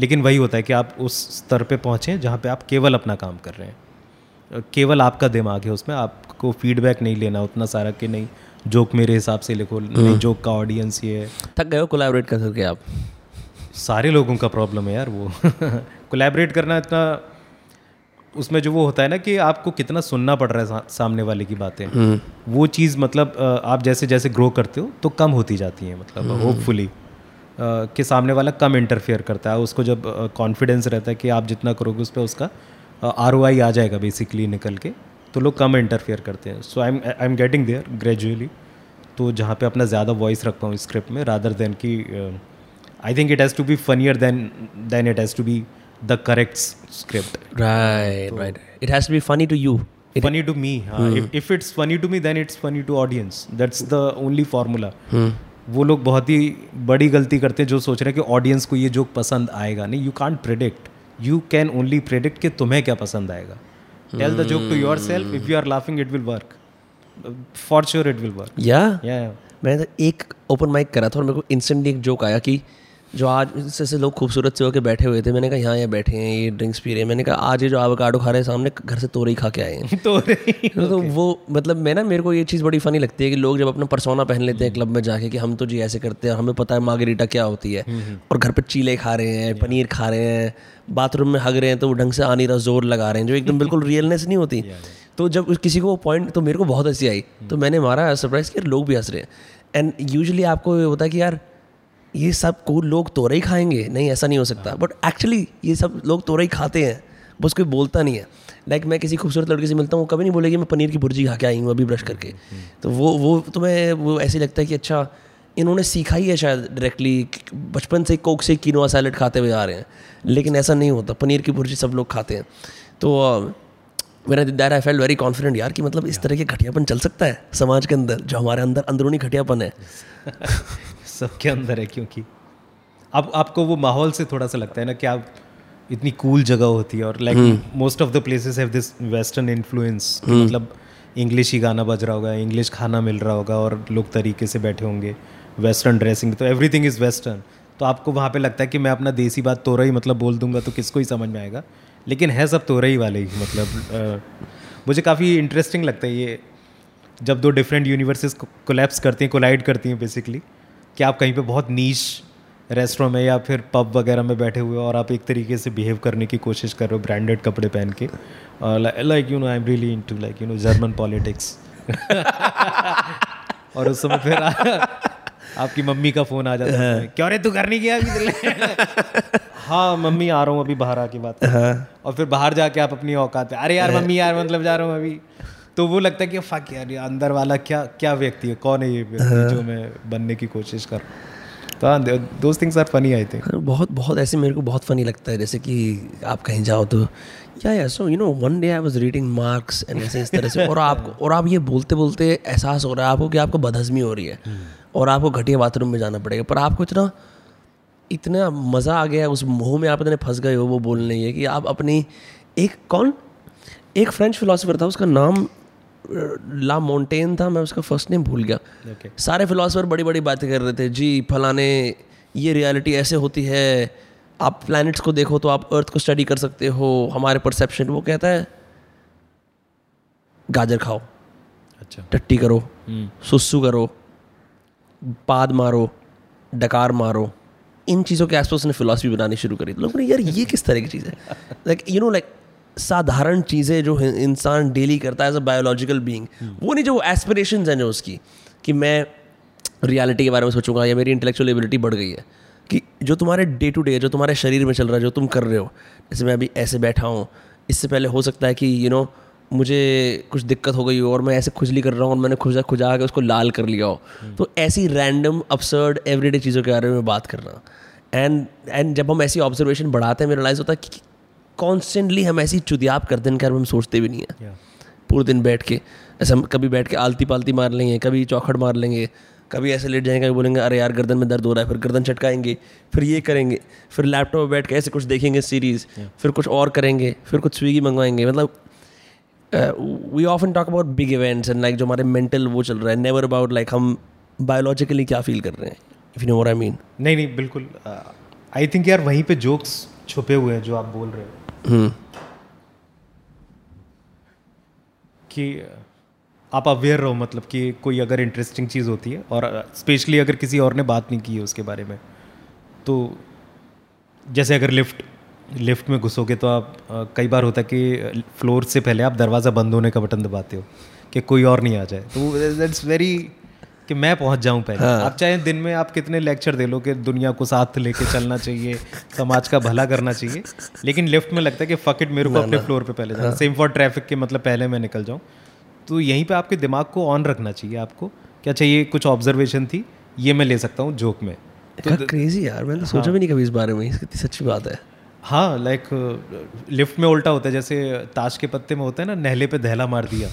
लेकिन वही होता है कि आप उस स्तर पे पहुँचें जहाँ पे आप केवल अपना काम कर रहे हैं, केवल आपका दिमाग है उसमें, आपको फीडबैक नहीं लेना उतना सारा कि नहीं जोक मेरे हिसाब से लिखो, नहीं जोक का ऑडियंस ये है. थक गए हो कोलैबोरेट करके आप? सारे लोगों का प्रॉब्लम है यार वो कोलैबोरेट करना इतना, उसमें जो वो होता है ना कि आपको कितना सुनना पड़ रहा है सा, सामने वाले की बातें, वो चीज़ मतलब आप जैसे जैसे ग्रो करते हो तो कम होती जाती है. मतलब होपफुली Uh, के सामने वाला कम इंटरफेयर करता है, उसको जब कॉन्फिडेंस uh, रहता है कि आप जितना करोगे उस पर उसका आर ओ आई आ जाएगा बेसिकली निकल के, तो लोग कम इंटरफेयर करते हैं. So I am I am getting there gradually. तो जहाँ पे अपना ज़्यादा वॉइस रख पाऊँ स्क्रिप्ट में रादर देन की I think it has to be funnier than than it has to be the correct script. Right right it has to be funny to you. Funny to me. Hmm. If, if it's funny to me, then it's funny to audience. That's the only formula. Hmm. वो लोग बहुत ही बड़ी गलती करते हैं जो सोच रहे हैं कि ऑडियंस को ये जोक पसंद आएगा. नहीं, you can't predict. You can only predict कि तुम्हें क्या पसंद आएगा. Hmm. Tell the joke to yourself. If you are laughing, it will work. For sure, it will work. Yeah. Yeah. मैंने तो एक ओपन माइक करा था और मेरे को इंस्टेंटली एक जोक आया कि जो आज जैसे लोग खूबसूरत से होकर बैठे हुए थे. मैंने कहा यहाँ ये बैठे हैं, ये ड्रिंक्स पी रहे हैं. मैंने कहा आज ये जो एवोकाडो खा रहे हैं सामने घर से तोरई खा के आए हैं. तोरई तो okay. वो मतलब मैं ना मेरे को ये चीज़ बड़ी फ़नी लगती है कि लोग जब अपना पर्सोना पहन लेते हैं क्लब में जाके कि हम तो जी ऐसे करते हैं, हमें पता है मार्गरीटा क्या होती है, और घर पर चीले खा रहे हैं, पनीर खा रहे हैं, बाथरूम में हग रहे हैं, तो वो ढंग से आनी रहा जोर लगा रहे हैं जो एकदम बिल्कुल रियलनेस नहीं होती. तो जब किसी को वो पॉइंट तो मेरे को बहुत हंसी आई, तो मैंने मारा सरप्राइज़ कि लोग भी हंस रहे हैं. एंड यूजली आपको ये होता है कि यार ये सब को लोग तोरई खाएंगे, नहीं ऐसा नहीं हो सकता, बट एक्चुअली ये सब लोग तोरई खाते हैं, बस कोई बोलता नहीं है. लाइक like, मैं किसी खूबसूरत लड़के से मिलता हूँ, वो कभी नहीं बोलेगी मैं पनीर की भुर्जी खा के आई हूँ अभी ब्रश करके. तो वो वो तो मैं वो ऐसे लगता है कि अच्छा इन्होंने सीखा ही है शायद डायरेक्टली, बचपन से कोक से कीनोआ सैलेड खाते हुए आ रहे हैं, लेकिन ऐसा नहीं होता, पनीर की भुर्जी सब लोग खाते हैं. तो मेरा that I felt very confident यार कि मतलब इस तरह के घटियापन चल सकता है समाज के अंदर, जो हमारे अंदर अंदरूनी घटियापन है सबके अंदर है. क्योंकि अब आपको वो माहौल से थोड़ा सा लगता है ना कि आप इतनी कूल जगह होती है और like most of the places have this western influence. मतलब इंग्लिश ही गाना बज रहा होगा, इंग्लिश खाना मिल रहा होगा और लोग तरीके से बैठे होंगे, वेस्टर्न ड्रेसिंग, तो एवरीथिंग इज़ वेस्टर्न. तो आपको वहाँ पे लगता है कि मैं अपना देसी बात तोरई मतलब बोल दूंगा तो किसको ही समझ में आएगा, लेकिन है सब तोरई वाले ही. मतलब uh, मुझे काफ़ी इंटरेस्टिंग लगता है ये जब दो डिफरेंट यूनिवर्सेस कोलैप्स करती हैं, कोलाइड करती हैं बेसिकली, कि आप कहीं पे बहुत नीच रेस्टोरेंट में या फिर पब वगैरह में बैठे हुए और आप एक तरीके से बिहेव करने की कोशिश कर रहे हो ब्रांडेड कपड़े पहन के, like you know I am really into like you know German politics, और उस समय फिर आपकी मम्मी का फ़ोन आ जाता है, क्या रे तू घर नहीं गया अभी? हाँ मम्मी आ रहा हूँ अभी बाहर आके बात. और फिर बाहर जाके आप अपनी औकात पे, अरे यार मम्मी यार मतलब जा रहा हूँ अभी. तो वो लगता है कि फक यार ये अंदर वाला क्या क्या व्यक्ति है, कौन है ये व्यक्ति जो मैं बनने की कोशिश कर रहा हूँ. तो those things are funny I think. बहुत बहुत ऐसे मेरे को बहुत फ़नी लगता है, जैसे कि आप कहीं जाओ तो yeah yeah so you know one day I was reading Marx and ऐसे इस तरह से, और आपको और आप ये बोलते बोलते एहसास हो रहा है आपको कि आपको बदहज़मी हो रही है और आपको घटिया बाथरूम में जाना पड़ेगा, पर आपको इतना इतना मज़ा आ गया उस मोह में, आप इतने फंस गए हो वो बोलने ये कि आप अपनी एक कौन एक फ्रेंच फिलोसोफर था, उसका नाम ला मोंटेन था, मैं उसका फर्स्ट नेम भूल गया. okay. सारे फिलोसोफर बड़ी बड़ी बातें कर रहे थे, जी फलाने ये रियलिटी ऐसे होती है, आप प्लैनेट्स को देखो तो आप अर्थ को स्टडी कर सकते हो, हमारे परसेप्शन. वो कहता है गाजर खाओ, अच्छा टट्टी करो, सुसु करो, पाद मारो, डकार मारो, इन चीज़ों के आसपास उसने फिलॉसफी बनानी शुरू करी. लोगों ने यार ये किस तरह की चीज़ है, लाइक यू नो लाइक साधारण चीज़ें जो इंसान डेली करता है एज अ बायोलॉजिकल बीइंग, वो नहीं जो एस्पिरेशंस हैं जो उसकी कि मैं रियलिटी के बारे में सोचूंगा या मेरी इंटेलेक्चुअल एबिलिटी बढ़ गई है, कि जो तुम्हारे डे टू डे जो तुम्हारे शरीर में चल रहा है जो तुम कर रहे हो, जैसे मैं अभी ऐसे बैठा हूँ, इससे पहले हो सकता है कि यू you नो know, मुझे कुछ दिक्कत हो गई हो और मैं ऐसे खुजली कर रहा हूँ और मैंने खुजा खुजा के उसको लाल कर लिया हो. तो ऐसी रैंडम अपसर्ड एवरीडे चीज़ों के बारे में बात करना, एंड एंड जब हम ऐसी ऑब्जर्वेशन बढ़ाते हैं, मेरा रियलाइज़ होता है कि कॉन्स्टेंटली हम ऐसी चुदियाब करते हैं, हम सोचते भी नहीं है. yeah. पूरे दिन बैठ के ऐसे हम कभी बैठ के आलती पालती मार लेंगे, कभी चौखट मार लेंगे, कभी ऐसे लेट जाएंगे, कभी बोलेंगे अरे यार गर्दन में दर्द हो रहा है, फिर गर्दन चटकाएंगे, फिर ये करेंगे, फिर लैपटॉप पर बैठ के ऐसे कुछ देखेंगे सीरीज़, yeah. फिर कुछ और करेंगे, फिर कुछ स्विगी मंगवाएंगे. मतलब we often talk about big events and like जो हमारे मेंटल वो चल रहा है, नेवर अबाउट लाइक हम बायोलॉजिकली क्या फील कर रहे हैं, if you know what I mean. नहीं नहीं बिल्कुल, आई थिंक यार वहीं पे जोक्स छुपे हुए हैं जो आप बोल रहे हो. Hmm. कि आप अवेयर रहो, मतलब कि कोई अगर इंटरेस्टिंग चीज़ होती है और स्पेशली अगर किसी और ने बात नहीं की है उसके बारे में, तो जैसे अगर लिफ्ट लिफ्ट में घुसोगे तो आप आ, कई बार होता है कि फ्लोर से पहले आप दरवाज़ा बंद होने का बटन दबाते हो कि कोई और नहीं आ जाए, तो दैट्स वेरी कि मैं पहुंच जाऊं पहले। हाँ। आप चाहे दिन में आप कितने लेक्चर दे लो कि दुनिया को साथ लेके चलना चाहिए, समाज का भला करना चाहिए, लेकिन लिफ्ट में लगता है कि फक इट, मेरे को अपने फ्लोर पे पहले जाना। सेम फॉर ट्रैफिक के मतलब पहले मैं निकल जाऊं। तो यहीं पे आपके दिमाग को ऑन रखना चाहिए आपको, क्या चाहिए, कुछ ऑब्जर्वेशन थी ये मैं ले सकता हूँ जोक में। तो क्रेजी यार, मैंने सोचा भी नहीं कभी इस बारे में, कितनी सच्ची बात है। हाँ, लाइक लिफ्ट में उल्टा होता है, जैसे ताश के पत्ते में होता है ना, नहले पे दहला मार दिया,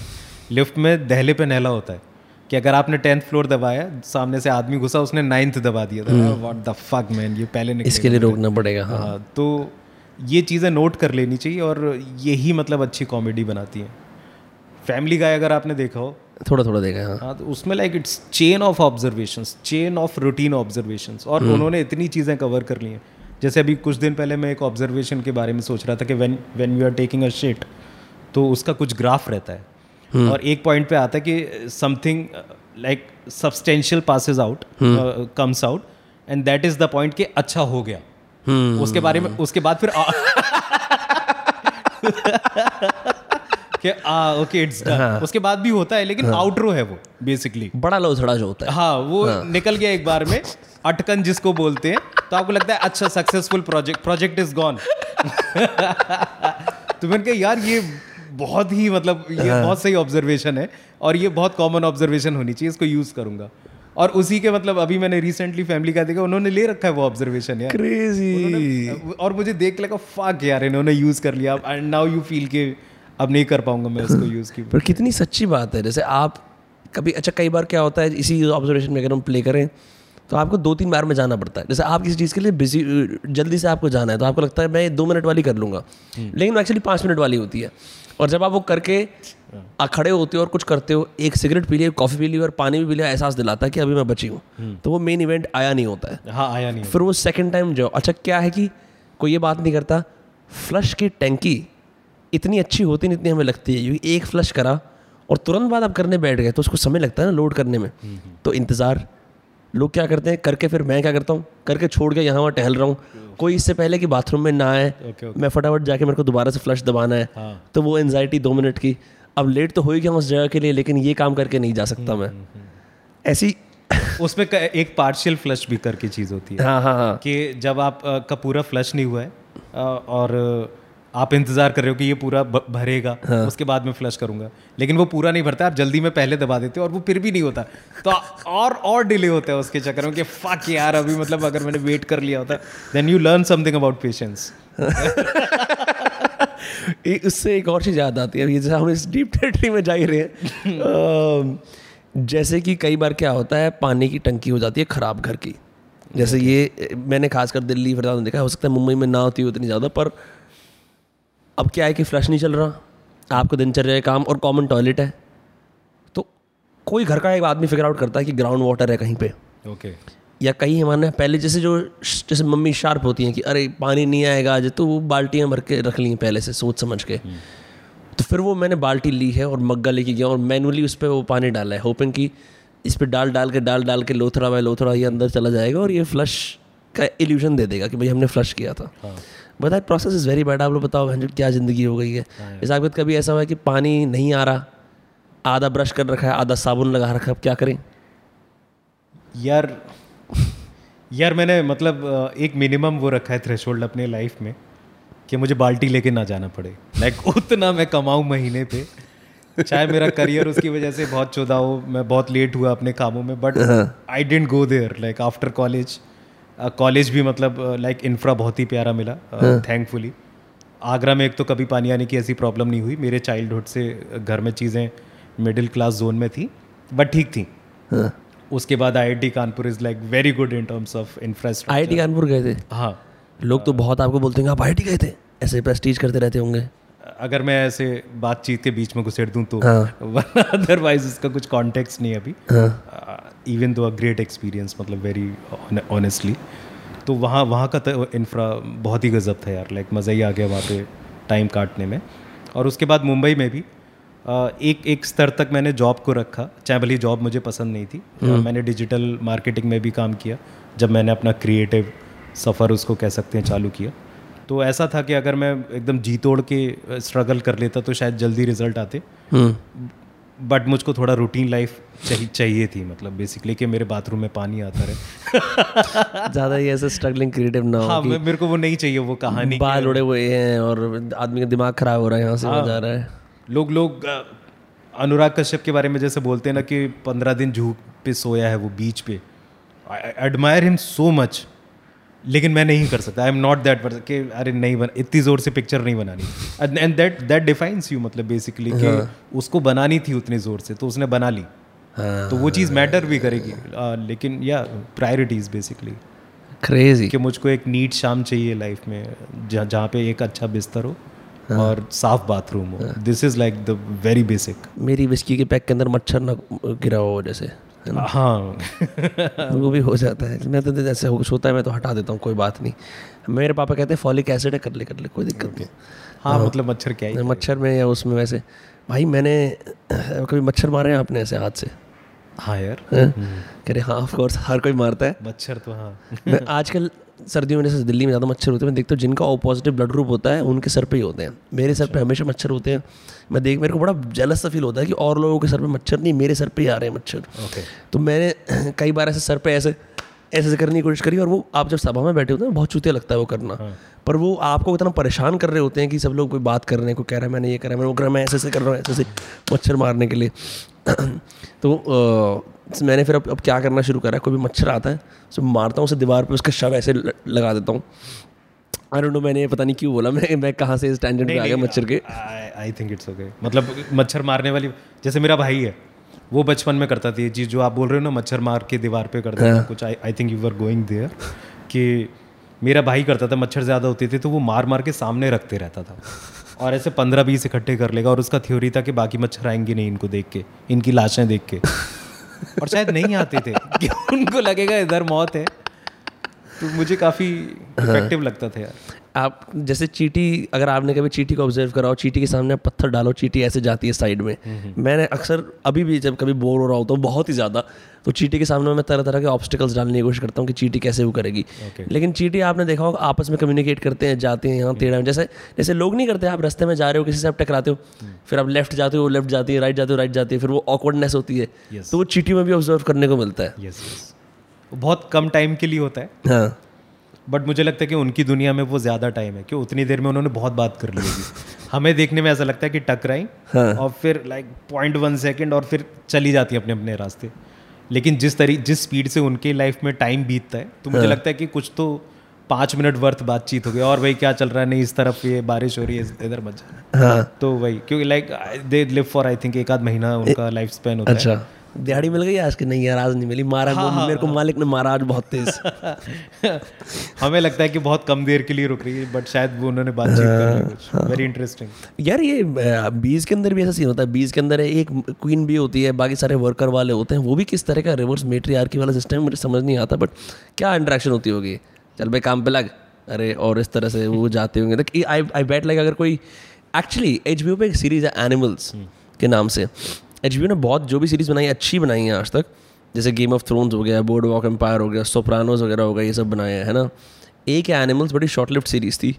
लिफ्ट में दहले पे नहला होता है कि अगर आपने टेंथ फ्लोर दबाया, सामने से आदमी घुसा, उसने नाइन्थ दबा दिया था, व्हाट द फक मैन, ये पहले निकलेगा, इसके लिए रोकना पड़ेगा। हाँ, हाँ, तो ये चीज़ें नोट कर लेनी चाहिए और यही मतलब अच्छी कॉमेडी बनाती है। फैमिली गाय अगर आपने देखा हो, थोड़ा थोड़ा देखा है। हाँ, तो उसमें like it's chain of observations, chain of routine observations, और उन्होंने इतनी चीज़ें कवर कर ली हैं। जैसे अभी कुछ दिन पहले मैं एक ऑब्जर्वेशन के बारे में सोच रहा था कि when when you are taking a shit तो उसका कुछ ग्राफ रहता है hmm. और एक पॉइंट पे आता है कि something like substantial passes out, comes out, and that is the point कि अच्छा हो गया hmm. उसके बारे में, उसके बाद फिर आ, ओके इट्स डन, उसके बाद भी होता है, लेकिन आउटरो है वो बेसिकली, बड़ा लोथड़ा जो होता है। हाँ, वो निकल गया एक बार में, अटकन जिसको बोलते हैं, तो आपको लगता है अच्छा successful project, project is gone. तो मैंने कहा यार ये बहुत ही मतलब ये बहुत सही ऑब्जर्वेशन है और ये बहुत कॉमन ऑब्जर्वेशन होनी चाहिए, इसको यूज करूंगा। और उसी के मतलब अभी मैंने रिसेंटली फैमिली का देखा, उन्होंने ले रखा है वो ऑब्जर्वेशन यार, क्रेजी, और मुझे देख लगा फक यार इन्होंने यूज कर लिया, एंड नाउ यू फील के अब नहीं कर पाऊंगा मैं इसको यूज़ की। पर कितनी सच्ची बात है, जैसे आप कभी अच्छा, कई बार क्या होता है इसी ऑब्जर्वेशन में अगर हम प्ले करें तो आपको दो तीन बार में जाना पड़ता है। जैसे आप किसी चीज़ के लिए बिजी, जल्दी से आपको जाना है तो आपको लगता है मैं दो मिनट वाली कर लूँगा, लेकिन एक्चुअली पाँच मिनट वाली होती है। और जब आप वो करके खड़े होते हो और कुछ करते हो, एक सिगरेट पी लिया, कॉफ़ी पी ली और पानी भी पी लिया, एहसास दिलाता है कि अभी मैं बची हूँ, तो वो मेन इवेंट आया नहीं होता है। हाँ, आया नहीं, फिर वो सेकेंड टाइम जाओ। अच्छा क्या है कि कोई ये बात नहीं करता, फ्लश की टैंकी इतनी अच्छी होती नहीं इतनी हमें लगती है, क्योंकि एक फ्लश करा और तुरंत बाद आप करने बैठ गए तो उसको समय लगता है ना लोड करने में। तो इंतज़ार लोग क्या करते हैं करके, फिर मैं क्या करता हूँ करके छोड़ के यहाँ वहाँ टहल रहा हूँ, कोई इससे पहले कि बाथरूम में ना आए okay, okay. मैं फटाफट जाके मेरे को दोबारा से फ्लश दबाना है। हाँ. तो वो एनजाइटी दो मिनट की, अब लेट तो हो ही गया उस जगह के लिए, लेकिन ये काम करके नहीं जा सकता मैं, ऐसी उसमें एक पार्शियल फ्लश भी करके चीज़ होती है। हाँ हाँ हाँ, कि जब आपका पूरा फ्लश नहीं हुआ है और आप इंतजार कर रहे हो कि ये पूरा भरेगा, हाँ. उसके बाद मैं फ्लश करूंगा, लेकिन वो पूरा नहीं भरता, आप जल्दी में पहले दबा देते हो और वो फिर भी नहीं होता, तो और और डिले होता है उसके चक्कर में कि फक यार अभी मतलब अगर मैंने वेट कर लिया होता। Then you learn something about patience. उससे एक और चीज़ याद आती है, जैसे हम इस डीप टेरिटरी में जा ही रहे हैं, जैसे कि कई बार क्या होता है पानी की टंकी हो जाती है खराब घर की, जैसे ये मैंने खासकर दिल्ली फरिदाबाद में देखा, हो सकता है मुंबई में ना होती हो इतनी ज़्यादा, पर अब क्या है कि फ्लश नहीं चल रहा, आपको दिनचर्या काम और कॉमन टॉयलेट है, तो कोई घर का एक आदमी फिगर आउट करता है कि ग्राउंड वाटर है कहीं पे ओके okay. या कहीं हमारे पहले जैसे जो जैसे मम्मी शार्प होती हैं कि अरे पानी नहीं आएगा आज, तो वो बाल्टियाँ भर के रख ली हैं पहले से सोच समझ के hmm. तो फिर वो मैंने बाल्टी ली है और मग्गा लेके गया और मैनुअली उस पर वो पानी डाला है, होपिंग कि इस पर डाल डाल के डाल डाल के लोथड़ा बाय लोथड़ा ये अंदर चला जाएगा और ये फ्लश का इल्यूजन दे देगा कि भाई हमने फ्लश किया था। But that process is very bad. आप लोग बताओ भाई क्या ज़िंदगी हो गई है। इस आपके कभी ऐसा हुआ है कि पानी नहीं आ रहा, आधा ब्रश कर रखा है, आधा साबुन लगा रखा है, अब क्या करें? यार यार मैंने मतलब एक मिनिमम वो रखा है थ्रेशोल्ड अपने लाइफ में कि मुझे बाल्टी लेके ना जाना पड़े। लाइक उतना मैं कमाऊँ महीने पे, चाहे मेरा करियर उसकी वजह से बहुत चौधा हो, मैं बहुत लेट हुआ अपने कामों में, but I didn't go there. Like after college, college uh, भी मतलब लाइक uh, इंफ्रा like, बहुत ही प्यारा मिला थैंकफुली। uh, आगरा में एक तो कभी पानी आने की ऐसी प्रॉब्लम नहीं हुई। मेरे चाइल्डहुड से घर में चीज़ें मिडिल क्लास जोन में थी, बट ठीक थी। uh. उसके बाद IIT Kanpur is like very good in terms of infrastructure. IIT Kanpur गए थे? हाँ। लोग तो बहुत आपको बोलते हैं आप आईआईटी गए थे, ऐसे प्रेस्टीज करते रहते होंगे। अगर मैं ऐसे बातचीत के बीच में घुसेड़ दूँ तो, अदरवाइज उसका कुछ कॉन्टेक्स्ट नहीं अभी। Even though a great experience, मतलब वेरी ऑनेस्टली, तो वहाँ वहाँ का इंफ्रा बहुत ही गजब था यार। लाइक मज़ा ही आ गया वहाँ पे टाइम काटने में। और उसके बाद मुंबई में भी एक एक स्तर तक मैंने जॉब को रखा, चाहे भले जॉब मुझे पसंद नहीं थी। मैंने डिजिटल मार्केटिंग में भी काम किया जब मैंने अपना क्रिएटिव सफ़र, उसको कह सकते हैं, चालू किया। तो ऐसा था कि अगर मैं एकदम जी तोड़ के स्ट्रगल कर लेता तो शायद जल्दी रिजल्ट आते। बट मुझको थोड़ा रूटीन लाइफ चाहिए चाहिए थी, मतलब बेसिकली कि मेरे बाथरूम में पानी आता रहे ज़्यादा ही ऐसे स्ट्रगलिंग क्रिएटिव ना हो। हाँ, मेरे को वो नहीं चाहिए, वो कहानी बाल उड़े हुए हैं और आदमी का दिमाग खराब हो रहा है यहाँ से हो जा रहा है। लोग लोग अनुराग कश्यप के बारे में जैसे बोलते हैं ना कि पंद्रह दिन झूठ पे सोया है वो बीच पे, I admire him so much, लेकिन मैं नहीं कर सकता, I am not that person कि अरे नहीं बना, इतनी जोर से पिक्चर नहीं बनानी। And that that defines you, मतलब बेसिकली कि उसको बनानी थी उतने जोर से तो उसने बना ली, तो वो चीज़ मैटर भी करेगी। लेकिन या प्रायोरिटीज बेसिकली क्रेजी कि मुझको एक नीट शाम चाहिए लाइफ में, जहाँ पे एक अच्छा बिस्तर हो और साफ बाथरूम हो। This is like the very basic. मेरी विस्की के पैक के अंदर मच्छर ना गिरा हो जैसे, हाँ वो भी हो जाता है। मैं तो जैसे सोता है मैं तो हटा देता हूँ, कोई बात नहीं। मेरे पापा कहते हैं फॉलिक एसिड है, कर ले कर ले कोई दिक्कत नहीं। हाँ मतलब मच्छर क्या है, मच्छर में या उसमें। वैसे भाई मैंने कभी मच्छर मारे हैं आपने ऐसे हाथ से? हाँ यार, कह रहे हाँ ऑफ कोर्स हर कोई मारता है मच्छर तो। हाँ आजकल सर्दियों में जैसे दिल्ली में ज़्यादा मच्छर होते हैं, मैं देखता हूँ जिनका ओ पॉजिटिव ब्लड ग्रुप होता है उनके सर पे ही होते हैं। मेरे सर पे हमेशा मच्छर होते हैं। मैं देख मेरे को बड़ा जेलस सा फील होता है कि और लोगों के सर पे मच्छर नहीं, मेरे सर पे ही आ रहे हैं मच्छर। okay. तो मैंने कई बार ऐसे सर पे ऐसे ऐसे करने की कोशिश करी, और वो आप जब सभा में बैठे होते हैं बहुत चूतिया लगता है वो करना। हाँ. पर वो आपको इतना परेशान कर रहे होते हैं कि सब लोग कोई बात कर रहे हैं, कोई कह रहा है मैंने ये करा, मैंने वो करा, मैं ऐसे ऐसे कर रहा हूँ ऐसे ऐसे मच्छर मारने के लिए। तो मैंने फिर अब अब क्या करना शुरू करा, कोई भी मच्छर आता है उसे मारता हूँ, उसे दीवार पे उसका शव ऐसे लगा देता हूँ। आई डोंट नो मैंने पता नहीं क्यों बोला, मैं मैं कहाँ से इस टेंशन पे आ गया मच्छर के। आई थिंक इट्स ओके, मतलब मच्छर मारने वाली जैसे मेरा भाई है वो बचपन में करता थी जी, जो आप बोल रहे हो ना मच्छर मार के दीवार पे करता था कुछ। I think you are going there कि मेरा भाई करता था, मच्छर ज़्यादा होते थे तो वो मार मार के सामने रखते रहता था और ऐसे पंद्रह बीस इकट्ठे कर लेगा, और उसका थ्योरी था कि बाकी मच्छर आएंगे नहीं इनको देख के, इनकी लाशें देख के, और शायद नहीं आते थे कि उनको लगेगा इधर मौत है। तो मुझे काफ़ी इफेक्टिव लगता था यार। आप जैसे चींटी, अगर आपने कभी चींटी को ऑब्जर्व कराओ, चींटी के सामने आप पत्थर डालो, चींटी ऐसे जाती है साइड में। मैंने अक्सर अभी भी जब कभी बोर हो रहा होता हूँ बहुत ही ज़्यादा, तो चींटी के सामने मैं तरह तरह के ऑब्स्टिकल्स डालने की कोशिश करता हूँ कि चींटी कैसे वो करेगी। okay. लेकिन चींटी आपने देखा होगा आपस में कम्युनिकेट करते हैं, जाते हैं यहाँ टेढ़ा, जैसे जैसे लोग नहीं करते। आप रास्ते में जा रहे हो, किसी से आप टकराते हो, फिर आप लेफ्ट जाते हो, लेफ्ट जाती है, राइट जाते हो, राइट जाती है, फिर वो ऑकवर्डनेस होती है। तो वो चींटी में भी ऑब्जर्व करने को मिलता है। बहुत कम टाइम के लिए होता है। हाँ, बट मुझे लगता है कि उनकी दुनिया में वो ज़्यादा टाइम है, क्यों उतनी देर में उन्होंने बहुत बात कर ली होगी। हमें देखने में ऐसा लगता है कि टकराई हाँ। और फिर लाइक पॉइंट वन सेकेंड और फिर चली जाती है अपने अपने रास्ते। लेकिन जिस तरी जिस स्पीड से उनके लाइफ में टाइम बीतता है, तो मुझे हाँ। लगता है कि कुछ तो पाँच मिनट वर्थ बातचीत हो गई। और भाई क्या चल रहा है, नहीं इस तरफ ये बारिश हो रही है, इधर मत जाना। हाँ। तो भाई क्योंकि like they live for I think एक आध महीना उनका लाइफ स्पेन होता है। दिहाड़ी मिल गई आज की, नहीं यार आज नहीं मिली, मारा हाँ, मेरे को मालिक ने मारा आज बहुत तेज। हमें लगता है कि बहुत कम देर के लिए रुक रही है, बट शायद वो उन्होंने बातचीत कर ली। वेरी इंटरेस्टिंग यार। ये बीज के अंदर भी ऐसा सीन होता है। बीज के अंदर एक क्वीन भी होती है, बाकी सारे वर्कर वाले होते हैं। वो भी किस तरह का रिवर्स मेट्रियार्की वाला सिस्टम मुझे समझ नहीं आता, बट क्या इंटरेक्शन होती होगी। चल भाई काम पे लग, अरे और इस तरह से वो जाते होंगे। तो आई आई बैट लाइक अगर कोई एक्चुअली एच बी ओ पे एक सीरीज़ है एनिमल्स के नाम से। एच बी ओ ने बहुत जो भी सीरीज़ बनाई है अच्छी बनाई है आज तक, जैसे गेम ऑफ थ्रोन्स हो गया, बोर्ड वॉक एम्पायर हो गया, सोप्रानोज वगैरह हो गया, ये सब बनाया है ना। एक एनिमल्स बड़ी शॉर्ट लिफ्ट सीरीज़ थी।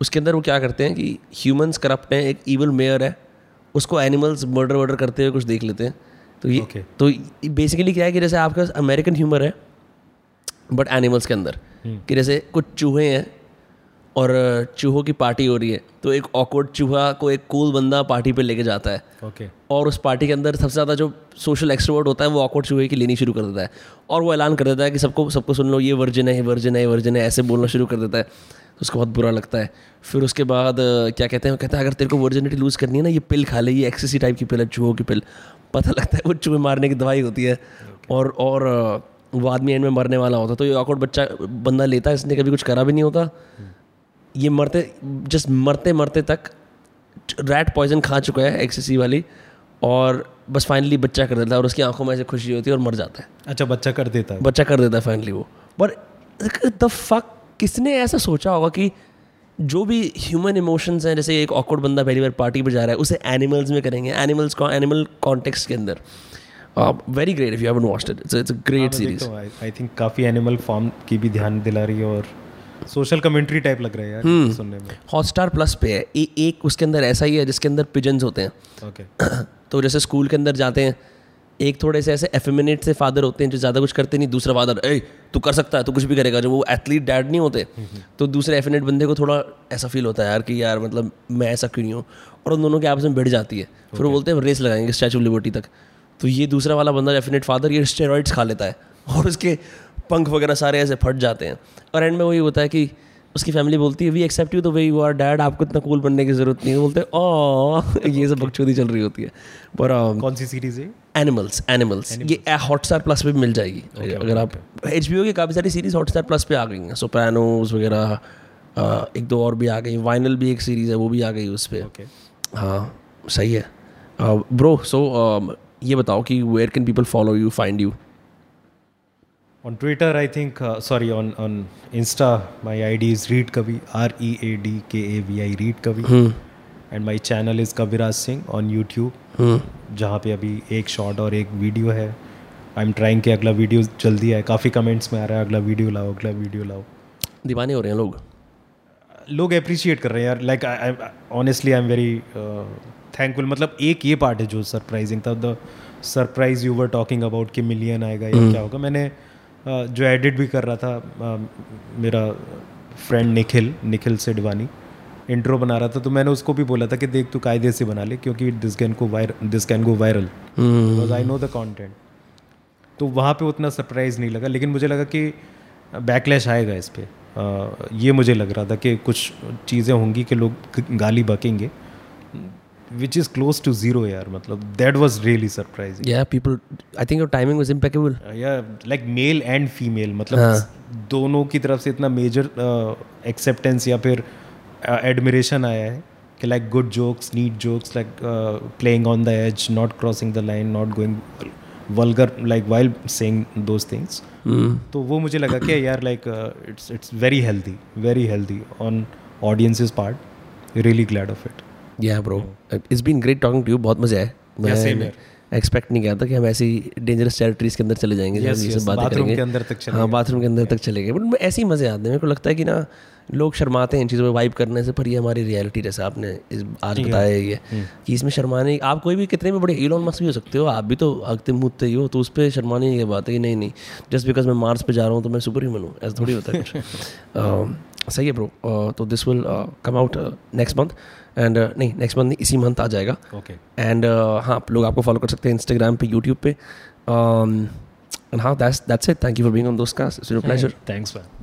उसके अंदर वो क्या करते हैं कि ह्यूमंस करप्ट हैं, एक ईवल मेयर है, उसको एनिमल्स मर्डर वर्डर करते हुए कुछ देख लेते हैं। तो ये okay. तो बेसिकली क्या है कि जैसे आपके पास अमेरिकन ह्यूमर है बट एनिमल्स के अंदर hmm. कि जैसे कुछ चूहे हैं और चूहों की पार्टी हो रही है, तो एक ऑकवर्ड चूहा को एक कूल बंदा पार्टी पे लेके जाता है okay. और उस पार्टी के अंदर सबसे ज़्यादा जो सोशल एक्सट्रोवर्ट होता है वो ऑकवर्ड चूहे की लेनी शुरू कर देता है, और वो ऐलान कर देता है कि सबको सबको सुन लो, ये वर्जिन है, ये वर्जिन है, ये वर्जिन है, ऐसे बोलना शुरू कर देता है। तो उसको बहुत बुरा लगता है। फिर उसके बाद क्या कहते हैं, कहते हैं अगर तेरे को वर्जिनिटी लूज़ करनी है ना, ये पिल खा ले, ये एक्सेसी टाइप की पिल है, चूहों की पिल। पता लगता है वो चूहे मारने की दवाई होती है, और और वो आदमी एंड में मरने वाला होता है। तो ये ऑकवर्ड बच्चा बंदा लेता है, इसने कभी कुछ करा भी नहीं होता। ये मरते जस्ट मरते मरते तक रैट पॉइजन खा चुका है एक्सेसी वाली, और बस फाइनली बच्चा कर देता है, और उसकी आंखों में ऐसे खुशी होती है और मर जाता है। अच्छा बच्चा कर देता है, बच्चा कर देता है फाइनली वो। पर द फक, किसने ऐसा सोचा होगा कि जो भी ह्यूमन इमोशंस हैं, जैसे एक ऑकवर्ड बंदा पहली बार पार्टी पर जा रहा है, उसे एनिमल्स में करेंगे, एनिमल्स का एनिमल कॉन्टेक्स्ट के अंदर। Very great if you haven't watched it, it's a great series. I think काफ़ी एनिमल फॉर्म की भी ध्यान दिला रही है, और सोशल कमेंट्री टाइप लग रहा है यार सुनने में. हॉटस्टार प्लस पे है ए, एक उसके अंदर ऐसा ही है जिसके अंदर पिजन्स होते हैं. Okay okay. तो जैसे स्कूल के अंदर जाते हैं एक थोड़े से ऐसे एफेमिनेट से फादर होते हैं जो ज़्यादा कुछ करते नहीं. दूसरा फादर ए तू कर सकता है, तू कुछ भी करेगा. जो वो एथलीट डैड नहीं होते तो दूसरे एफिनेट बंदे को थोड़ा ऐसा फील होता है यार कि यार मतलब मैं ऐसा क्यों नहीं हूँ. और उन दोनों के आपस में भिड़ जाती है. फिर वो बोलते हैं रेस लगाएंगे स्टैचू ऑफ लिबर्टी तक. तो ये दूसरा वाला बंदा एफिनेट फादर ये स्टेरॉइड्स खा लेता है और उसके पंख वगैरह सारे ऐसे फट जाते हैं. और एंड में वही होता है कि उसकी फैमिली बोलती है we accept you the way you are dad, आपको इतना कूल बनने की जरूरत नहीं है. बोलते ओह ये सब बकचोदी चल रही होती है. पर कौन सी सीरीज़ है? एनिमल्स. एनिमल्स ये हॉटस्टार प्लस पे मिल जाएगी. okay, अगर okay, आप एच बी ओ की काफ़ी सारी सीरीज़ हॉटस्टार प्लस पे आ गई हैं. सोप्रानोस वगैरह एक दो और भी आ गई. वाइनल भी एक सीरीज़ है वो भी आ गई उस पर. okay. हाँ सही है ब्रो. सो ये बताओ कि where can people follow you, find you? On Twitter, I think, uh, sorry, on, on Insta, my I D is Reed Kavi, R E A D K A V I, Reed Kavi. Hmm. And my channel is Kaviraj Singh on YouTube, hmm. जहाँ पे अभी एक short और एक video है. I am trying कि अगला video जल्दी आए. काफ़ी कमेंट्स में आ रहा है अगला वीडियो लाओ, अगला वीडियो लाओ. दीवाने हो रहे हैं लोग. लोग अप्रिशिएट कर रहे हैं यार. Like I honestly I am very thankful. मतलब एक ये पार्ट है जो सरप्राइजिंग था, the surprise you were talking about कि मिलियन आएगा या क्या होगा. मैंने Uh, जो एडिट भी कर रहा था uh, मेरा फ्रेंड निखिल निखिल से डिवानी इंट्रो बना रहा था, तो मैंने उसको भी बोला था कि देख तू कायदे से बना ले क्योंकि this can go viral this can go viral because I know the content. तो वहाँ पे उतना सरप्राइज नहीं लगा, लेकिन मुझे लगा कि बैकलैश आएगा इस पर. uh, ये मुझे लग रहा था कि कुछ चीज़ें होंगी कि लोग गाली बकेंगे, which is close to zero yaar. matlab that was really surprising. yeah people I think your timing was impeccable. uh, yeah like male and female matlab uh. dono ki taraf se itna major uh, acceptance ya phir uh, admiration aaya hai ki like good jokes, neat jokes, like uh, playing on the edge, not crossing the line, not going vulgar like while saying those things. mm. to wo mujhe laga ki yaar like uh, it's it's very healthy, very healthy on audience's part. really glad of it. Yeah bro it's been great talking to you. बहुत मजा है. मैं expect नहीं किया था कि हम ऐसी डेंजरस टेरिटरीज के अंदर चले जाएंगे. बाथरूम के अंदर तक चले गए. हाँ बाथरूम के अंदर तक चले गए. बट ऐसे ही मजे आते हैं. मेरे को लगता है कि ना लोग शर्माते हैं इन चीज़ों में वाइब करने से, पर ये हमारी रियलिटी जैसा आपने इस आज बताया ये कि इसमें शर्माने आप कोई भी कितने भी बड़े एलोन मस्क भी हो सकते हो, आप भी तो हगते मुदते ही हो. तो उस पर शर्माने की बात है कि नहीं नहीं जस्ट बिकॉज मैं मार्स पे जा रहा हूँ तो मैं सुपर ह्यूमन हूँ, ऐसा थोड़ी होता है कुछ. सही है ब्रो. तो this will come out next month and uh, नहीं नेक्स्ट मंथ नहीं इसी मंथ आ जाएगा. ओके एंड हाँ लोग आपको फॉलो कर सकते हैं इंस्टाग्राम पे, यूट्यूब पे. एंड हाँ that's that's it. Thank you for being on Dostcast. It's your pleasure. Thanks man.